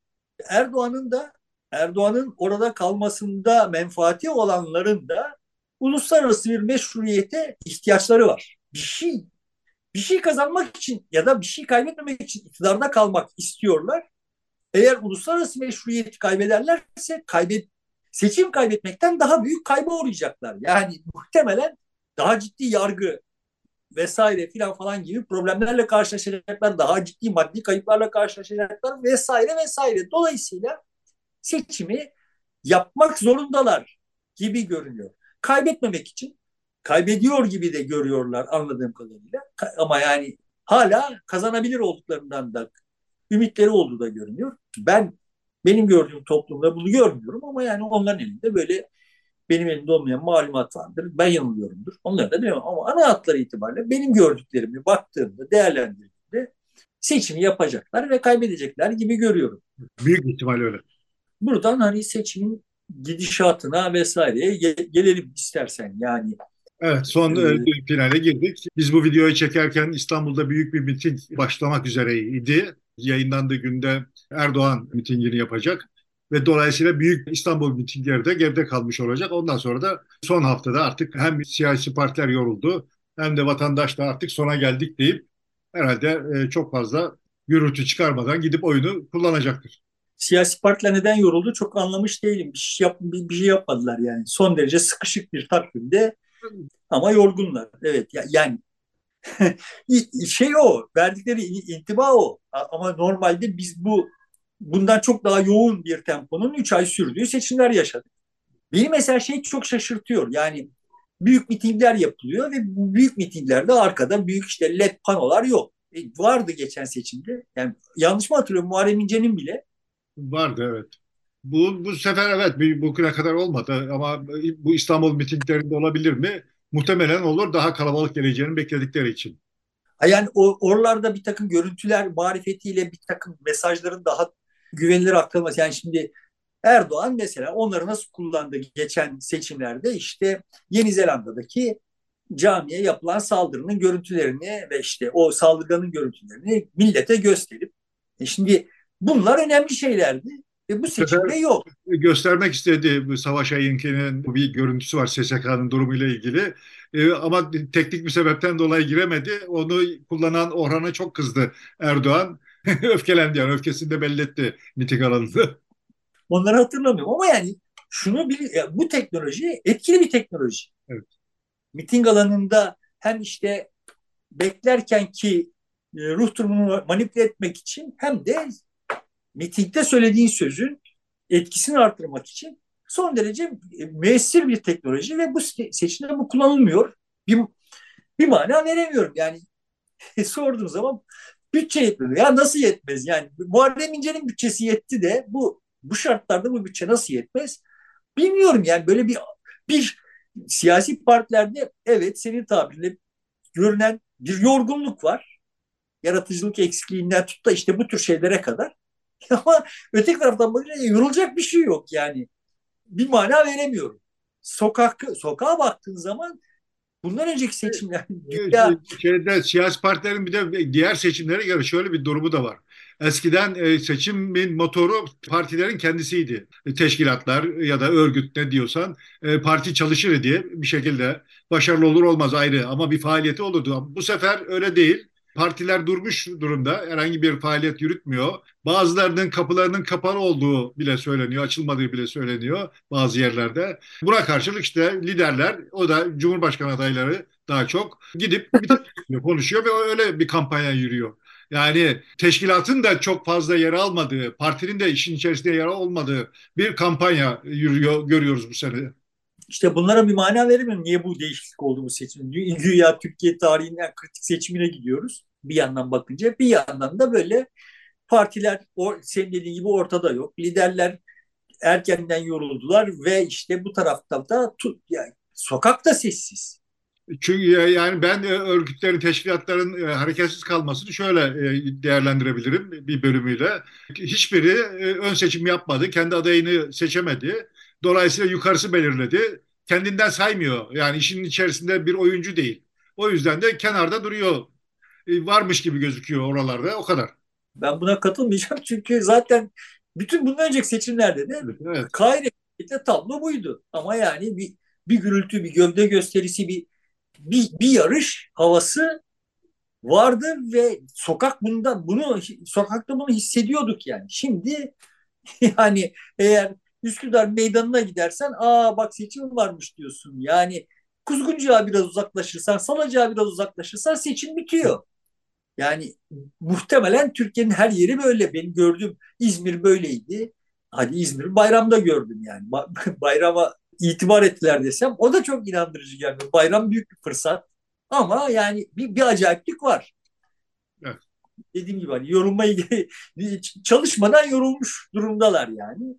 Erdoğan'ın orada kalmasında menfaati olanların da uluslararası bir meşruiyete ihtiyaçları var. Bir şey kazanmak için ya da bir şey kaybetmemek için iktidarda kalmak istiyorlar. Eğer uluslararası meşruiyeti kaybederlerse seçim kaybetmekten daha büyük kayba uğrayacaklar. Yani muhtemelen daha ciddi yargı vesaire falan gibi problemlerle karşılaşacaklar. Daha ciddi maddi kayıplarla karşılaşacaklar vesaire. Dolayısıyla seçimi yapmak zorundalar gibi görünüyor. Kaybetmemek için kaybediyor gibi de görüyorlar anladığım kadarıyla. Ama yani hala kazanabilir olduklarından da ümitleri olduğu da görünüyor. Benim gördüğüm toplumda bunu görmüyorum ama yani onların elinde böyle benim elimde olmayan malumat vardır. Ben yanılıyorumdur. Onlara da demem ama ana hatları itibariyle benim gördüklerimi baktığımda, değerlendirdiğimde seçimi yapacaklar ve kaybedecekler gibi görüyorum. Büyük ihtimal öyle. Buradan hani seçimin gidişatına vesaireye gelelim istersen yani. Evet, son finale girdik. Biz bu videoyu çekerken İstanbul'da büyük bir miting başlamak üzereydi. Yayınlandığı günde Erdoğan mitingini yapacak ve dolayısıyla büyük İstanbul mitingleri de geride kalmış olacak. Ondan sonra da son haftada artık hem siyasi partiler yoruldu hem de vatandaş da artık sona geldik deyip herhalde çok fazla gürültü çıkarmadan gidip oyunu kullanacaktır. Siyasi partiler neden yoruldu çok anlamış değilim. Bir şey yapmadılar yani. Son derece sıkışık bir takvimde ama yorgunlar. Evet yani şey o, verdikleri intiba o. Ama normalde biz bundan çok daha yoğun bir temponun 3 ay sürdüğü seçimler yaşadık. Beni mesela şey çok şaşırtıyor. Yani büyük mitingler yapılıyor ve bu büyük mitinglerde arkada büyük işte led panolar yok. Vardı geçen seçimde. Yani yanlış mı hatırlıyorum? Muharrem İnce'nin bile vardı, evet. Bu sefer evet bugüne kadar olmadı ama bu İstanbul mitinglerinde olabilir mi? Muhtemelen olur, daha kalabalık geleceğini bekledikleri için. Yani oralarda bir takım görüntüler marifetiyle bir takım mesajların daha güvenilir aktarılması. Yani şimdi Erdoğan mesela onları nasıl kullandı geçen seçimlerde işte Yeni Zelanda'daki camiye yapılan saldırının görüntülerini ve işte o saldırganın görüntülerini millete gösterip şimdi bunlar önemli şeylerdi. Bu seçimde yok. Göstermek istediği Savaş Ayınkı'nın bir görüntüsü var SSK'nın durumuyla ilgili. Ama teknik bir sebepten dolayı giremedi. Onu kullanan Orhan'a çok kızdı Erdoğan. Öfkelendi yani. Öfkesini de belli etti miting alanında. Onları hatırlamıyorum ama yani şunu bu teknoloji etkili bir teknoloji. Evet. Miting alanında hem işte beklerken ki ruh durumunu manipüle etmek için hem de mitingde söylediğin sözün etkisini artırmak için son derece müessir bir teknoloji ve bu seçimde bu kullanılmıyor. Bir mana veremiyorum. Yani sorduğum zaman bütçe yetmedi. Ya nasıl yetmez? Yani Muharrem İnce'nin bütçesi yetti de bu şartlarda bu bütçe nasıl yetmez? Bilmiyorum yani böyle bir siyasi partilerde evet senin tabirinle görünen bir yorgunluk var. Yaratıcılık eksikliğinden tut da işte bu tür şeylere kadar. Ama öteki taraftan bakınca yorulacak bir şey yok yani. Bir mana veremiyorum. Sokağa baktığın zaman bundan önceki seçimler... siyasi partilerin bir de diğer seçimlere göre şöyle bir durumu da var. Eskiden seçimin motoru partilerin kendisiydi. Teşkilatlar ya da örgüt ne diyorsan parti çalışır diye bir şekilde başarılı olur olmaz ayrı ama bir faaliyeti olurdu. Bu sefer öyle değil. Partiler durmuş durumda, herhangi bir faaliyet yürütmüyor. Bazılarının kapılarının kapalı olduğu bile söyleniyor, açılmadığı bile söyleniyor bazı yerlerde. Buna karşılık işte liderler, o da Cumhurbaşkanı adayları daha çok gidip konuşuyor ve öyle bir kampanya yürüyor. Yani teşkilatın da çok fazla yer almadığı, partinin de işin içerisinde yer olmadığı bir kampanya yürüyor, görüyoruz bu sene. İşte bunlara bir mana veremiyorum. Niye bu değişiklik oldu bu seçim? Güya Türkiye tarihinden kritik seçimine gidiyoruz. Bir yandan bakınca bir yandan da böyle partiler senin dediğin gibi ortada yok. Liderler erkenden yoruldular ve işte bu tarafta da yani sokakta sessiz. Çünkü yani ben örgütlerin, teşkilatların hareketsiz kalmasını şöyle değerlendirebilirim bir bölümüyle. Hiçbiri ön seçim yapmadı. Kendi adayını seçemedi. Dolayısıyla yukarısı belirledi. Kendinden saymıyor. Yani işin içerisinde bir oyuncu değil. O yüzden de kenarda duruyor. Varmış gibi gözüküyor oralarda. O kadar. Ben buna katılmayacağım. Çünkü zaten bütün bundan önceki seçimlerde de evet. Gayretle tablo buydu. Ama yani bir gürültü, bir gövde gösterisi, bir yarış havası vardı ve sokakta bunu hissediyorduk yani. Şimdi yani eğer Üsküdar meydanına gidersen bak seçim varmış diyorsun. Yani Kuzguncu'ya biraz uzaklaşırsan, Salacı'ya biraz uzaklaşırsan seçim bitiyor. Yani muhtemelen Türkiye'nin her yeri böyle. Benim gördüğüm İzmir böyleydi. Hadi İzmir bayramda gördüm yani. Bayrama itibar ettiler desem o da çok inandırıcı gelmiyor. Bayram büyük bir fırsat ama yani bir acayiplik var. Evet. dediğim gibi hani yorulmayı çalışmadan yorulmuş durumdalar yani.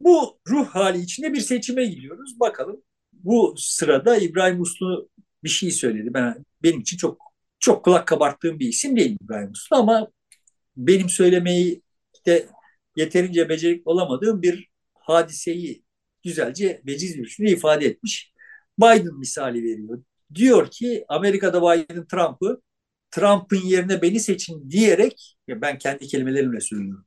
Bu ruh hali içinde bir seçime gidiyoruz. Bakalım bu sırada İbrahim Uslu bir şey söyledi. Benim için çok kulak kabarttığım bir isim değil İbrahim Uslu ama benim söylemeyi de yeterince becerik olamadığım bir hadiseyi güzelce veciz bir biçimde ifade etmiş. Biden misali veriyor. Diyor ki Amerika'da Biden Trump'ın yerine beni seçin diyerek, ya ben kendi kelimelerimle söylüyorum,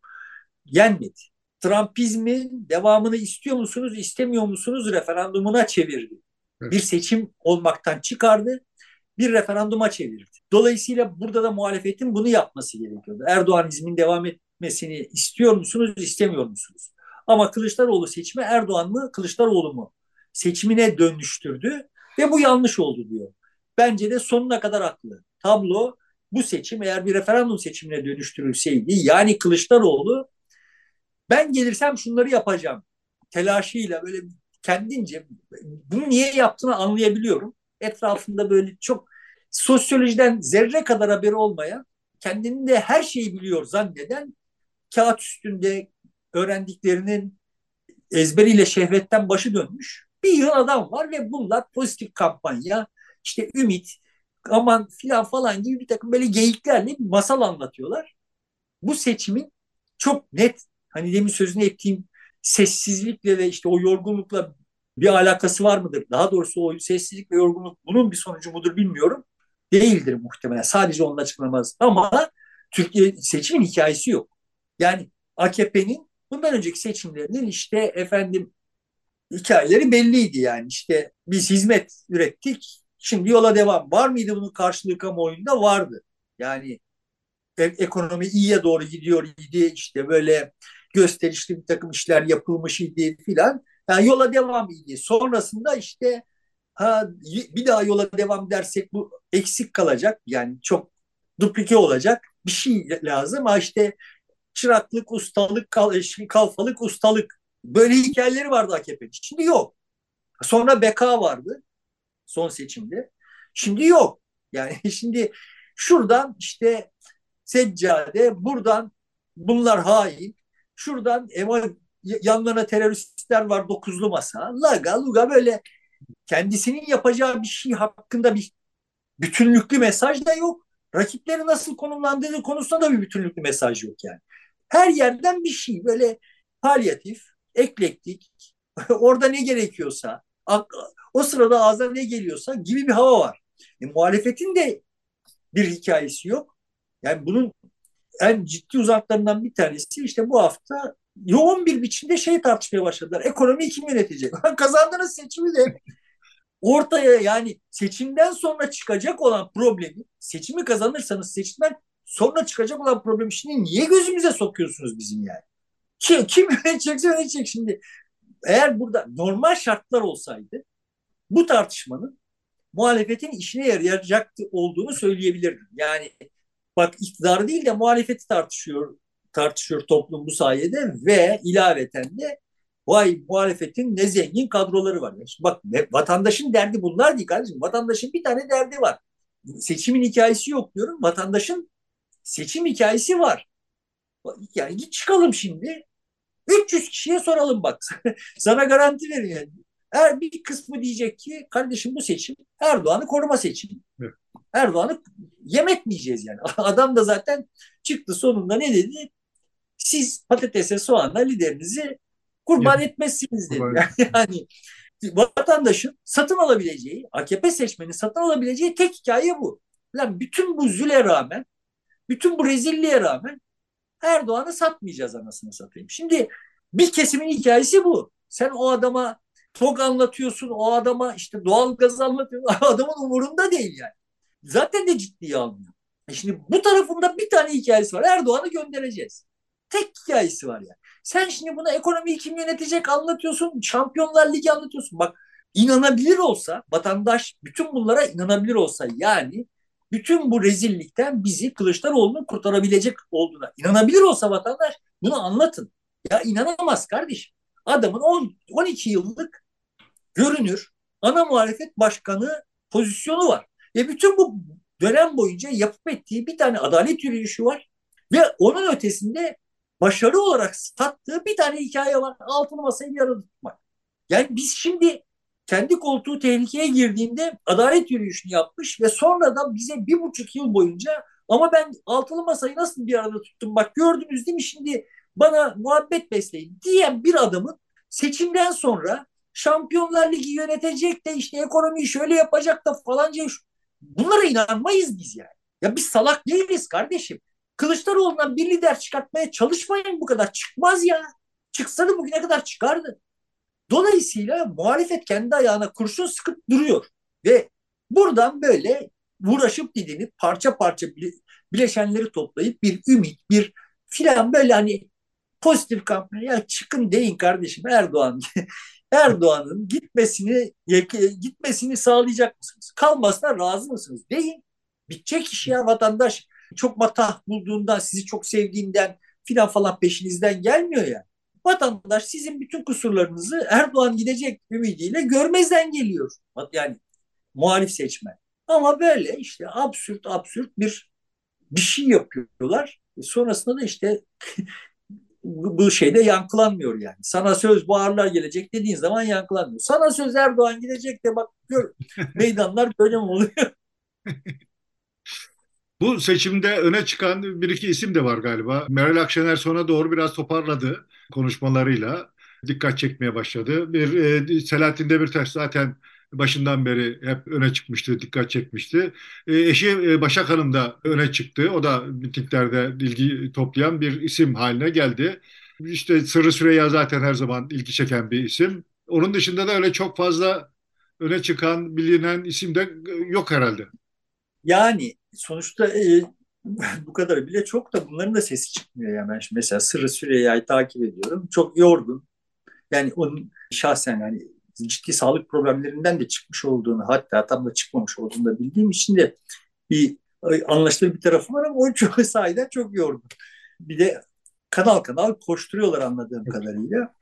yenmedi. Trumpizmin devamını istiyor musunuz, istemiyor musunuz referandumuna çevirdi. Evet. Bir seçim olmaktan çıkardı, bir referanduma çevirdi. Dolayısıyla burada da muhalefetin bunu yapması gerekiyordu. Erdoğanizmin devam etmesini istiyor musunuz, istemiyor musunuz? Ama Kılıçdaroğlu seçimi Erdoğan mı, Kılıçdaroğlu mu seçimine dönüştürdü ve bu yanlış oldu diyor. Bence de sonuna kadar haklı. Tablo bu seçim eğer bir referandum seçimine dönüştürülseydi, yani Kılıçdaroğlu ben gelirsem şunları yapacağım telaşıyla böyle kendince bunu niye yaptığını anlayabiliyorum. Etrafında böyle çok sosyolojiden zerre kadar haberi olmayan, kendini de her şeyi biliyor zanneden, kağıt üstünde öğrendiklerinin ezberiyle şehvetten başı dönmüş bir yığın adam var ve bunlar pozitif kampanya, işte ümit, aman filan falan gibi bir takım böyle geyiklerle bir masal anlatıyorlar. Bu seçimin çok net, hani demin sözünü ettiğim sessizlikle ve işte o yorgunlukla bir alakası var mıdır? Daha doğrusu o sessizlik ve yorgunluk bunun bir sonucu mudur bilmiyorum. Değildir muhtemelen. Sadece onun açıklanamaz. Ama Türkiye seçimin hikayesi yok. Yani AKP'nin bundan önceki seçimlerinin işte efendim hikayeleri belliydi yani. İşte biz hizmet ürettik, şimdi yola devam. Var mıydı bunun karşılığı kamuoyunda? Vardı. Yani ekonomi iyiye doğru gidiyor idi. İşte böyle gösterişli bir takım işler yapılmış idi filan. Yani yola devam idi. Sonrasında işte bir daha yola devam dersek bu eksik kalacak. Yani çok duplike olacak. Bir şey lazım. Ha işte çıraklık, ustalık, kalfalık, ustalık. Böyle hikayeleri vardı AKP'nin. Şimdi yok. Sonra BK vardı son seçimde. Şimdi yok. Yani şimdi şuradan işte seccade, buradan bunlar hain, şuradan yanlarına teröristler var, dokuzlu masa, laga luga böyle kendisinin yapacağı bir şey hakkında bir bütünlüklü mesaj da yok. Rakipleri nasıl konumlandığı konusunda da bir bütünlüklü mesaj yok yani. Her yerden bir şey böyle palyatif, eklektik, orada ne gerekiyorsa, o sırada ağza ne geliyorsa gibi bir hava var. Muhalefetin de bir hikayesi yok. Yani bunun en ciddi uzaklarından bir tanesi işte bu hafta yoğun bir biçimde tartışmaya başladılar. Ekonomiyi kim yönetecek? Kazandığınız seçimi de ortaya, yani seçimden sonra çıkacak olan problemi, seçimi kazanırsanız seçimden sonra çıkacak olan problemi şimdi niye gözümüze sokuyorsunuz bizim yani? Kim yönetecekse yönetecek şimdi. Eğer burada normal şartlar olsaydı bu tartışmanın muhalefetin işine yarayacaktı olduğunu söyleyebilirdim. Yani bak iktidarı değil de muhalefeti tartışıyor toplum bu sayede ve ilaveten de vay muhalefetin ne zengin kadroları var. Yani bak vatandaşın derdi bunlar değil kardeşim. Vatandaşın bir tane derdi var. Seçimin hikayesi yok diyorum. Vatandaşın seçim hikayesi var. Yani git çıkalım şimdi. 300 kişiye soralım bak. Sana garanti verin yani. Eğer bir kısmı diyecek ki kardeşim bu seçim Erdoğan'ı koruma seçimi. Evet. Erdoğan'ı yemetmeyeceğiz yani. Adam da zaten çıktı sonunda ne dedi? Siz patatese soğanla liderinizi kurban etmezsiniz dedi. Yani vatandaşın satın alabileceği, AKP seçmenin satın alabileceği tek hikaye bu. Yani bütün bu züle rağmen, bütün bu rezilliğe rağmen Erdoğan'ı satmayacağız anasını satayım. Şimdi bir kesimin hikayesi bu. Sen o adama TOG anlatıyorsun, o adama işte doğalgaz anlatıyorsun. Adamın umurunda değil yani. Zaten de ciddiye almıyor. Şimdi bu tarafında bir tane hikayesi var. Erdoğan'ı göndereceğiz. Tek hikayesi var yani. Sen şimdi buna ekonomiyi kim yönetecek anlatıyorsun. Şampiyonlar Ligi anlatıyorsun. Bak inanabilir olsa, vatandaş bütün bunlara inanabilir olsa, yani bütün bu rezillikten bizi Kılıçdaroğlu'nun kurtarabilecek olduğuna inanabilir olsa vatandaş, bunu anlatın. Ya inanamaz kardeşim. Adamın 12 yıllık görünür ana muhalefet başkanı pozisyonu var. Bütün bu dönem boyunca yapıp ettiği bir tane adalet yürüyüşü var ve onun ötesinde başarı olarak sattığı bir tane hikaye var. Altın masayı yarı tutmak. Yani biz şimdi kendi koltuğu tehlikeye girdiğinde adalet yürüyüşünü yapmış ve sonra da bize 1,5 yıl boyunca ama ben altılı masayı nasıl bir arada tuttum bak gördünüz değil mi şimdi bana muhabbet besleyin diyen bir adamın seçimden sonra Şampiyonlar Ligi yönetecek de işte ekonomiyi şöyle yapacak da falanca bunlara inanmayız biz yani. Ya biz salak değiliz kardeşim. Kılıçdaroğlu'ndan bir lider çıkartmaya çalışmayın bu kadar. Çıkmaz ya. Çıksa da bugüne kadar çıkardı. Dolayısıyla muhalefet kendi ayağına kurşun sıkıp duruyor. Ve buradan böyle uğraşıp didinip parça parça bileşenleri toplayıp bir ümit, bir filan böyle hani pozitif kampanya çıkın deyin kardeşim Erdoğan. Erdoğan'ın gitmesini sağlayacak mısınız? Kalmasına razı mısınız? Deyin. Bitecek iş ya vatandaş. Çok matah bulduğundan, sizi çok sevdiğinden filan falan peşinizden gelmiyor ya. Vatandaş sizin bütün kusurlarınızı Erdoğan gidecek ümidiyle görmezden geliyor. Yani muhalif seçmen. Ama böyle işte absürt bir şey yapıyorlar. Sonrasında da işte bu şeyde yankılanmıyor yani. Sana söz buharlar gelecek dediğin zaman yankılanmıyor. Sana söz Erdoğan gidecek de bak gör meydanlar böyle mi oluyor? Bu seçimde öne çıkan bir iki isim de var galiba. Meral Akşener sona doğru biraz toparladı konuşmalarıyla. Dikkat çekmeye başladı. Selahattin Demirtaş zaten başından beri hep öne çıkmıştı, dikkat çekmişti. Eşi Başak Hanım da öne çıktı. O da mitinglerde ilgi toplayan bir isim haline geldi. İşte Sırrı Süreyya zaten her zaman ilgi çeken bir isim. Onun dışında da öyle çok fazla öne çıkan, bilinen isim de yok herhalde. Yani sonuçta bu kadar bile çok da bunların da sesi çıkmıyor. Yani ben mesela Sırrı Süreyya'yı takip ediyorum. Çok yorgun. Yani onun şahsen hani ciddi sağlık problemlerinden de çıkmış olduğunu hatta tam da çıkmamış olduğunu da bildiğim için de bir anlaşılır bir tarafı var ama o çok sahiden çok yorgun. Bir de kanal kanal koşturuyorlar anladığım kadarıyla.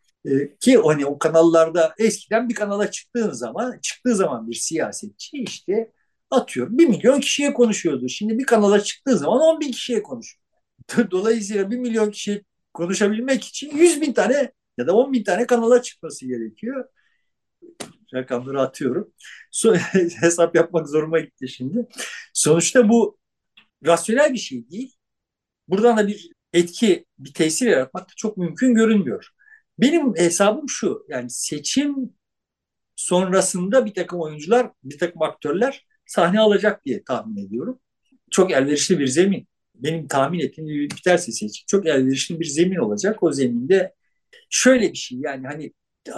Ki hani o kanallarda eskiden bir kanala çıktığı zaman bir siyasetçi işte atıyorum 1 milyon kişiye konuşuyordu. Şimdi bir kanala çıktığı zaman 10.000 kişiye konuşuyor. Dolayısıyla 1 milyon kişiye konuşabilmek için 100.000 tane ya da 10.000 tane kanala çıkması gerekiyor. Rakamları atıyorum. Hesap yapmak zoruma gitti şimdi. Sonuçta bu rasyonel bir şey değil. Buradan da bir etki, bir tesir yaratmak da çok mümkün görünmüyor. Benim hesabım şu. Yani seçim sonrasında bir takım oyuncular, bir takım aktörler sahne alacak diye tahmin ediyorum. Çok elverişli bir zemin. Benim tahmin ettiğim gibi biterse seçim. Çok elverişli bir zemin olacak. O zeminde şöyle bir şey yani hani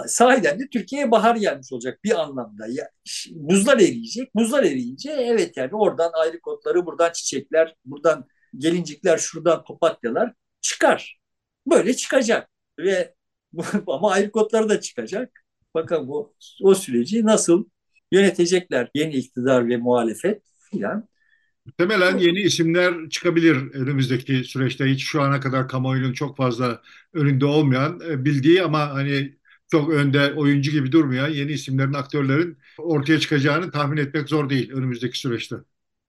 sahiden de Türkiye'ye bahar gelmiş olacak bir anlamda. Ya, buzlar eriyecek. Buzlar eriyince evet yani oradan ayrikotları, buradan çiçekler, buradan gelincikler, şuradan papatyalar çıkar. Böyle çıkacak. Ve ama ayrikotları da çıkacak. Bakın o süreci nasıl yönetecekler yeni iktidar ve muhalefet filan. Muhtemelen yeni isimler çıkabilir önümüzdeki süreçte. Hiç şu ana kadar kamuoyunun çok fazla önünde olmayan, bildiği ama hani çok önde oyuncu gibi durmayan yeni isimlerin, aktörlerin ortaya çıkacağını tahmin etmek zor değil önümüzdeki süreçte.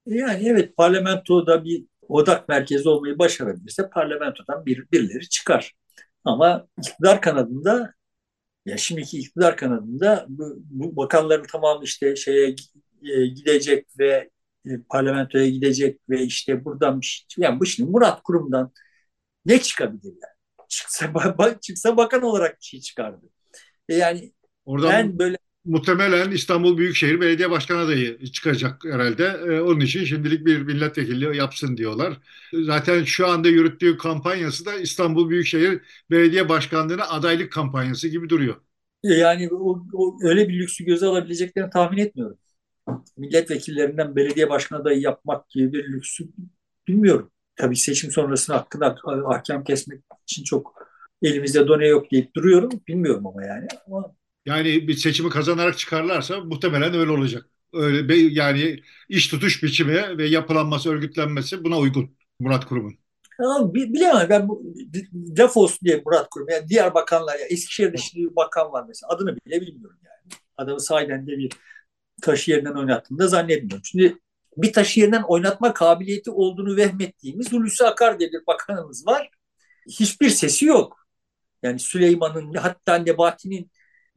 Yani evet parlamentoda bir odak merkezi olmayı başarabilirse parlamentodan birileri çıkar. Ama iktidar kanadında ya şimdiki iktidar kanadında bu bakanların tamamı işte şeye gidecek ve parlamentoya gidecek ve işte buradan bir şey. Yani bu şimdi Murat Kurum'dan ne çıkabilir yani? Çıksa bakan olarak bir şey çıkardı. Yani oradan ben böyle muhtemelen İstanbul Büyükşehir Belediye Başkan adayı çıkacak herhalde. Onun için şimdilik bir milletvekili yapsın diyorlar. Zaten şu anda yürüttüğü kampanyası da İstanbul Büyükşehir Belediye Başkanlığı'na adaylık kampanyası gibi duruyor. Yani o öyle bir lüksü göze alabileceklerini tahmin etmiyorum. Milletvekillerinden belediye başkan adayı yapmak gibi bir lüksü bilmiyorum. Tabii seçim sonrasında hakkında ahkam kesmek için çok elimizde done yok deyip duruyorum. Bilmiyorum ama yani. Yani bir seçimi kazanarak çıkarlarsa muhtemelen öyle olacak. Öyle yani iş tutuş biçimi ve yapılanması, örgütlenmesi buna uygun Murat Kurum'un. Bilemem ben bu laf olsun diye Murat Kurum. Yani diğer bakanlar ya Eskişehir'de şimdi bir bakan var mesela. Adını bile bilmiyorum yani. Adamı sahiden de bir taşı yerinden oynattığını da zannetmiyorum. Şimdi bir taşı yerinden oynatma kabiliyeti olduğunu vehmettiğimiz Hulusi Akar diye bir bakanımız var. Hiçbir sesi yok. Yani Süleyman'ın, hatta Nebati'nin,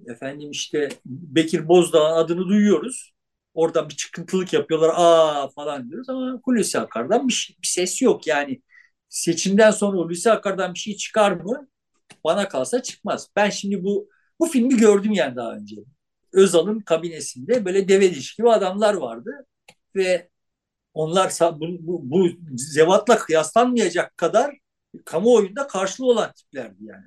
efendim işte Bekir Bozdağ'ın adını duyuyoruz. Oradan bir çıkıntılık yapıyorlar, aa falan diyoruz ama Hulusi Akar'dan bir ses yok. Yani seçimden sonra Hulusi Akar'dan bir şey çıkar mı? Bana kalsa çıkmaz. Ben şimdi bu filmi gördüm yani daha önce. Özal'ın kabinesinde böyle develiş gibi adamlar vardı ve onlar bu zevatla kıyaslanmayacak kadar kamuoyunda karşılığı olan tiplerdi yani.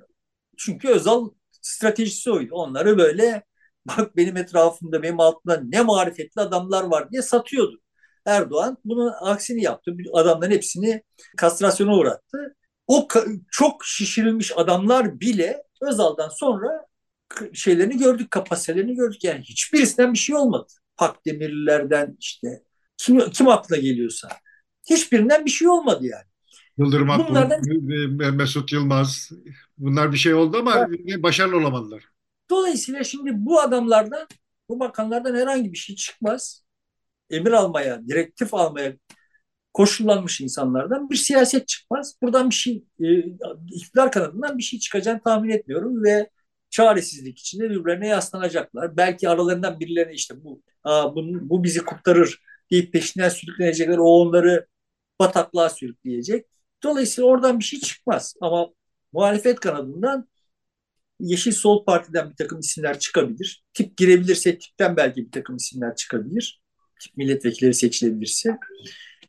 Çünkü Özal stratejisi oydu. Onları böyle, bak benim etrafımda, benim altımda ne marifetli adamlar var diye satıyordu. Erdoğan bunun aksini yaptı. Adamların hepsini kastrasyona uğrattı. O çok şişirilmiş adamlar bile Özal'dan sonra şeylerini gördük, kapasitelerini gördük. Yani hiçbirisinden bir şey olmadı. Pakdemirlilerden işte kim aklına geliyorsa. Hiçbirinden bir şey olmadı yani. Yıldırım Akbulut, Mesut Yılmaz, bunlar bir şey oldu ama evet, başarılı olamadılar. Dolayısıyla şimdi bu adamlardan, bu bakanlardan herhangi bir şey çıkmaz. Emir almaya, direktif almaya koşullanmış insanlardan bir siyaset çıkmaz. Buradan bir şey, iktidar kanadından bir şey çıkacağını tahmin etmiyorum ve çaresizlik içinde birbirlerine yaslanacaklar. Belki aralarından birilerine işte bu bizi kurtarır deyip peşinden sürüklenecekler. O onları bataklığa sürükleyecek. Dolayısıyla oradan bir şey çıkmaz. Ama muhalefet kanadından Yeşil Sol Parti'den bir takım isimler çıkabilir. Tip girebilirse tipten belki bir takım isimler çıkabilir. Tip milletvekilleri seçilebilirse.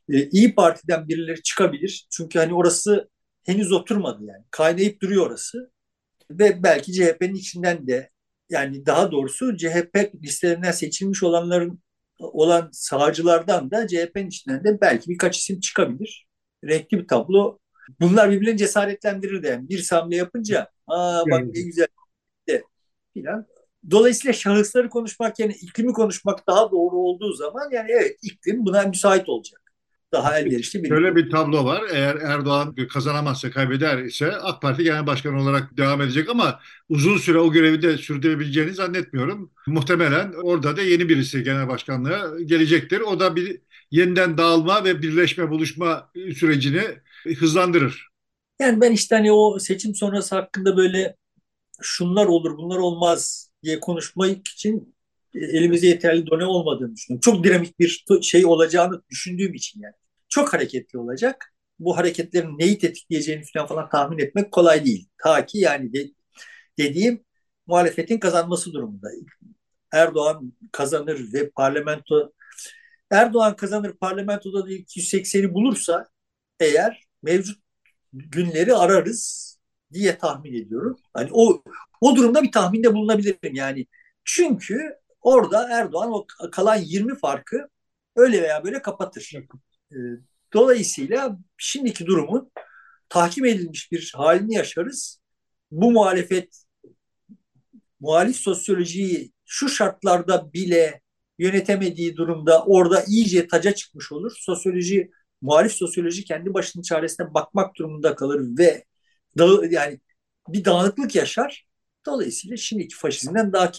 İYİ Parti'den birileri çıkabilir. Çünkü hani orası henüz oturmadı yani. Kaynayıp duruyor orası. Ve belki CHP'nin içinden de, yani daha doğrusu CHP listelerinden seçilmiş olan sağcılardan da CHP'nin içinden de belki birkaç isim çıkabilir. Renkli bir tablo. Bunlar birbirlerini cesaretlendirir de yani. Bir hamle yapınca bak ne güzel de filan. Dolayısıyla şahısları konuşmak yerine iklimi konuşmak daha doğru olduğu zaman yani evet, iklim buna müsait olacak. Daha elverişli bir. Şöyle bir tablo var. Eğer Erdoğan kazanamazsa, kaybeder ise AK Parti Genel Başkanı olarak devam edecek ama uzun süre o görevi de sürdürebileceğini zannetmiyorum. Muhtemelen orada da yeni birisi genel başkanlığa gelecektir. O da bir yeniden dağılma ve birleşme, buluşma sürecini hızlandırır. Yani ben işte hani o seçim sonrası hakkında böyle şunlar olur, bunlar olmaz diye konuşmak için elimize yeterli done olmadığını düşünüyorum. Çok dinamik bir şey olacağını düşündüğüm için yani. Çok hareketli olacak. Bu hareketlerin neyi tetikleyeceğini falan tahmin etmek kolay değil. Ta ki yani dediğim muhalefetin kazanması durumunda. Erdoğan kazanır ve parlamentoda da 280'i bulursa eğer mevcut günleri ararız diye tahmin ediyorum. Hani o durumda bir tahminde bulunabilirim yani. Çünkü orada Erdoğan o kalan 20 farkı öyle veya böyle kapatır. Dolayısıyla şimdiki durumun tahkim edilmiş bir halini yaşarız. Bu muhalif sosyolojiyi şu şartlarda bile yönetemediği durumda orada iyice taca çıkmış olur. Muhalif sosyoloji kendi başının çaresine bakmak durumunda kalır ve yani bir dağınıklık yaşar. Dolayısıyla şimdiki faşizmden daha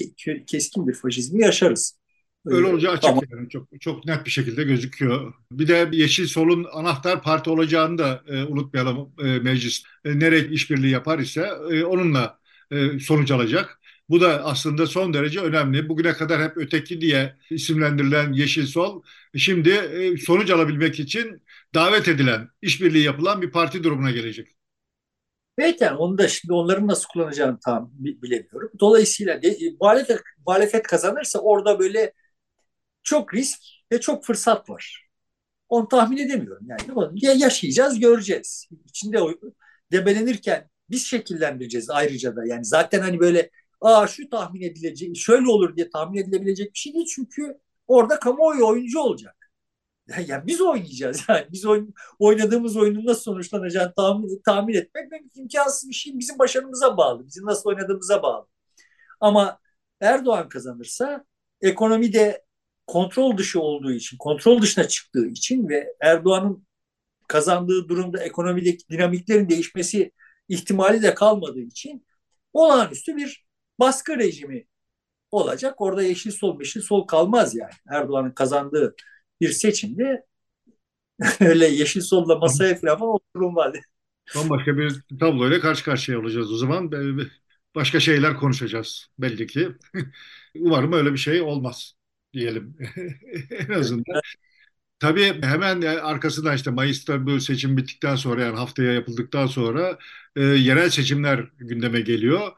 keskin bir faşizmi yaşarız. Öyle olacağı açık yani. Çok net bir şekilde gözüküyor. Bir de Yeşil Sol'un anahtar parti olacağını da unutmayalım. Meclis nereye işbirliği yapar ise onunla sonuç alacak. Bu da aslında son derece önemli. Bugüne kadar hep öteki diye isimlendirilen Yeşil Sol şimdi sonuç alabilmek için davet edilen, işbirliği yapılan bir parti durumuna gelecek. Evet yani onu da şimdi onların nasıl kullanacağını tam bilemiyorum. Dolayısıyla muhalefet kazanırsa orada böyle çok risk ve çok fırsat var. Onu tahmin edemiyorum yani. Yaşayacağız, göreceğiz. İçinde debelenirken biz şekillendireceğiz ayrıca da. Yani zaten hani böyle şu tahmin edilecek, şöyle olur diye tahmin edilebilecek bir şey değil. Çünkü orada kamuoyu oyuncu olacak. Yani biz oynayacağız yani. Biz oynadığımız oyunun nasıl sonuçlanacağını tahmin etmek imkansız bir şey. Bizim başarımıza bağlı. Bizim nasıl oynadığımıza bağlı. Ama Erdoğan kazanırsa ekonomide kontrol dışına çıktığı için ve Erdoğan'ın kazandığı durumda ekonomideki dinamiklerin değişmesi ihtimali de kalmadığı için olağanüstü bir baskı rejimi olacak. Orada yeşil sol kalmaz yani. Erdoğan'ın kazandığı bir seçimde öyle yeşil solla masaya falan oturum var. Bambaşka bir tabloyla karşı karşıya olacağız o zaman. Başka şeyler konuşacağız belli ki. Umarım öyle bir şey olmaz diyelim en azından. Tabii hemen arkasından işte Mayıs'ta bu seçim bittikten sonra, yani haftaya yapıldıktan sonra yerel seçimler gündeme geliyor.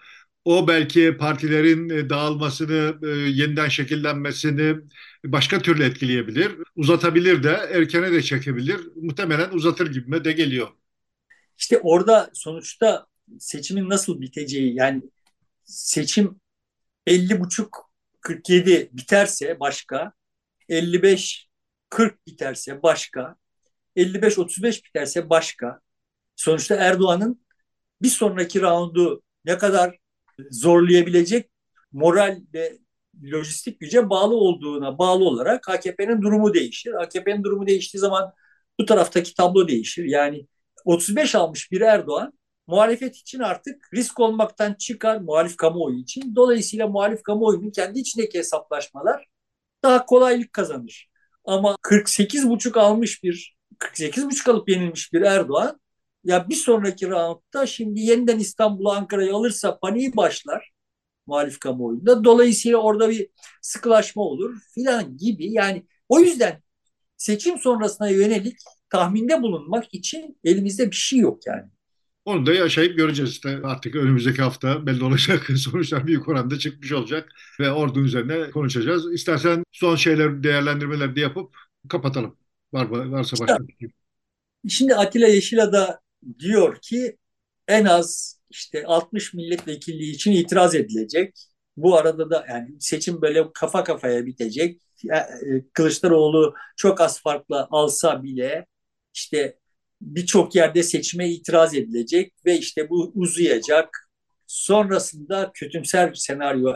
O belki partilerin dağılmasını, yeniden şekillenmesini başka türlü etkileyebilir. Uzatabilir de, erkene de çekebilir. Muhtemelen uzatır gibime de geliyor. İşte orada sonuçta seçimin nasıl biteceği, yani seçim 50,5-47 biterse başka, 55-40 biterse başka, 55-35 biterse başka. Sonuçta Erdoğan'ın bir sonraki raundu ne kadar zorlayabilecek moral ve lojistik güce bağlı olduğuna bağlı olarak AKP'nin durumu değişir. AKP'nin durumu değiştiği zaman bu taraftaki tablo değişir. Yani 35 almış bir Erdoğan muhalefet için artık risk olmaktan çıkar, muhalif kamuoyu için. Dolayısıyla muhalif kamuoyunun kendi içindeki hesaplaşmalar daha kolaylık kazanır. Ama 48,5 alıp yenilmiş bir Erdoğan, ya bir sonraki rauntta şimdi yeniden İstanbul'u, Ankara'yı alırsa paniği başlar muhalif kamuoyunda. Dolayısıyla orada bir sıkılaşma olur filan gibi. Yani o yüzden seçim sonrasına yönelik tahminde bulunmak için elimizde bir şey yok yani. Onu da yaşayıp göreceğiz işte. Artık önümüzdeki hafta belli olacak. Sonuçlar büyük oranda çıkmış olacak ve ordunun üzerine konuşacağız. İstersen son şeyler, değerlendirmeler de yapıp kapatalım. Varsa başka bir şey. Şimdi Atilla Yeşilada diyor ki en az işte 60 milletvekilliği için itiraz edilecek. Bu arada da yani seçim böyle kafa kafaya bitecek. Kılıçdaroğlu çok az farkla alsa bile işte birçok yerde seçime itiraz edilecek ve işte bu uzayacak. Sonrasında kötümser bir senaryo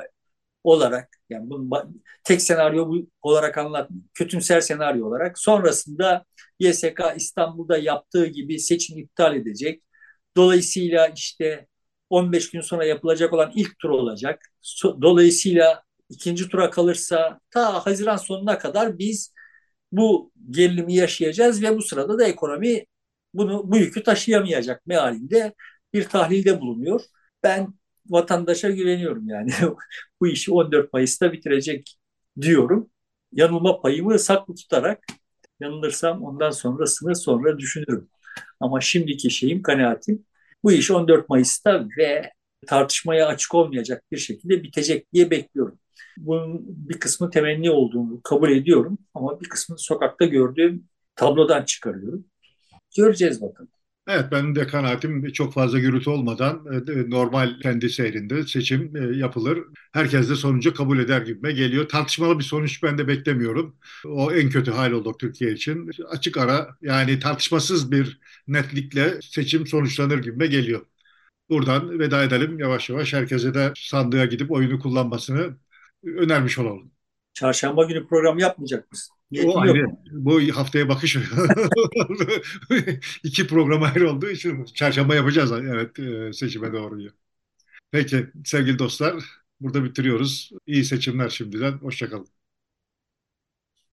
olarak, yani bunu tek senaryo olarak anlatmıyorum. Kötümser senaryo olarak sonrasında YSK İstanbul'da yaptığı gibi seçim iptal edecek. Dolayısıyla işte 15 gün sonra yapılacak olan ilk tur olacak. Dolayısıyla ikinci tura kalırsa ta Haziran sonuna kadar biz bu gerilimi yaşayacağız ve bu sırada da ekonomi bu yükü taşıyamayacak mealinde bir tahlilde bulunuyor. Ben vatandaşa güveniyorum yani. Bu işi 14 Mayıs'ta bitirecek diyorum. Yanılma payımı saklı tutarak, yanılırsam ondan sonra sonra düşünürüm. Ama şimdiki kanaatim, bu iş 14 Mayıs'ta ve tartışmaya açık olmayacak bir şekilde bitecek diye bekliyorum. Bunun bir kısmı temenni olduğunu kabul ediyorum ama bir kısmını sokakta gördüğüm tablodan çıkarıyorum. Göreceğiz bakalım. Evet, benim de kanaatim çok fazla gürültü olmadan normal kendi seyrinde seçim yapılır. Herkes de sonucu kabul eder gibime geliyor. Tartışmalı bir sonuç ben de beklemiyorum. O en kötü hal oldu Türkiye için. Açık ara, yani tartışmasız bir netlikle seçim sonuçlanır gibime geliyor. Buradan veda edelim yavaş yavaş. Herkese de sandığa gidip oyunu kullanmasını önermiş olalım. Çarşamba günü program yapmayacak mısın? O ayrı. Bu haftaya bakış. 2 program ayrı olduğu için çarşamba yapacağız. Evet, seçime doğru. Peki sevgili dostlar, burada bitiriyoruz. İyi seçimler şimdiden. Hoşça kalın.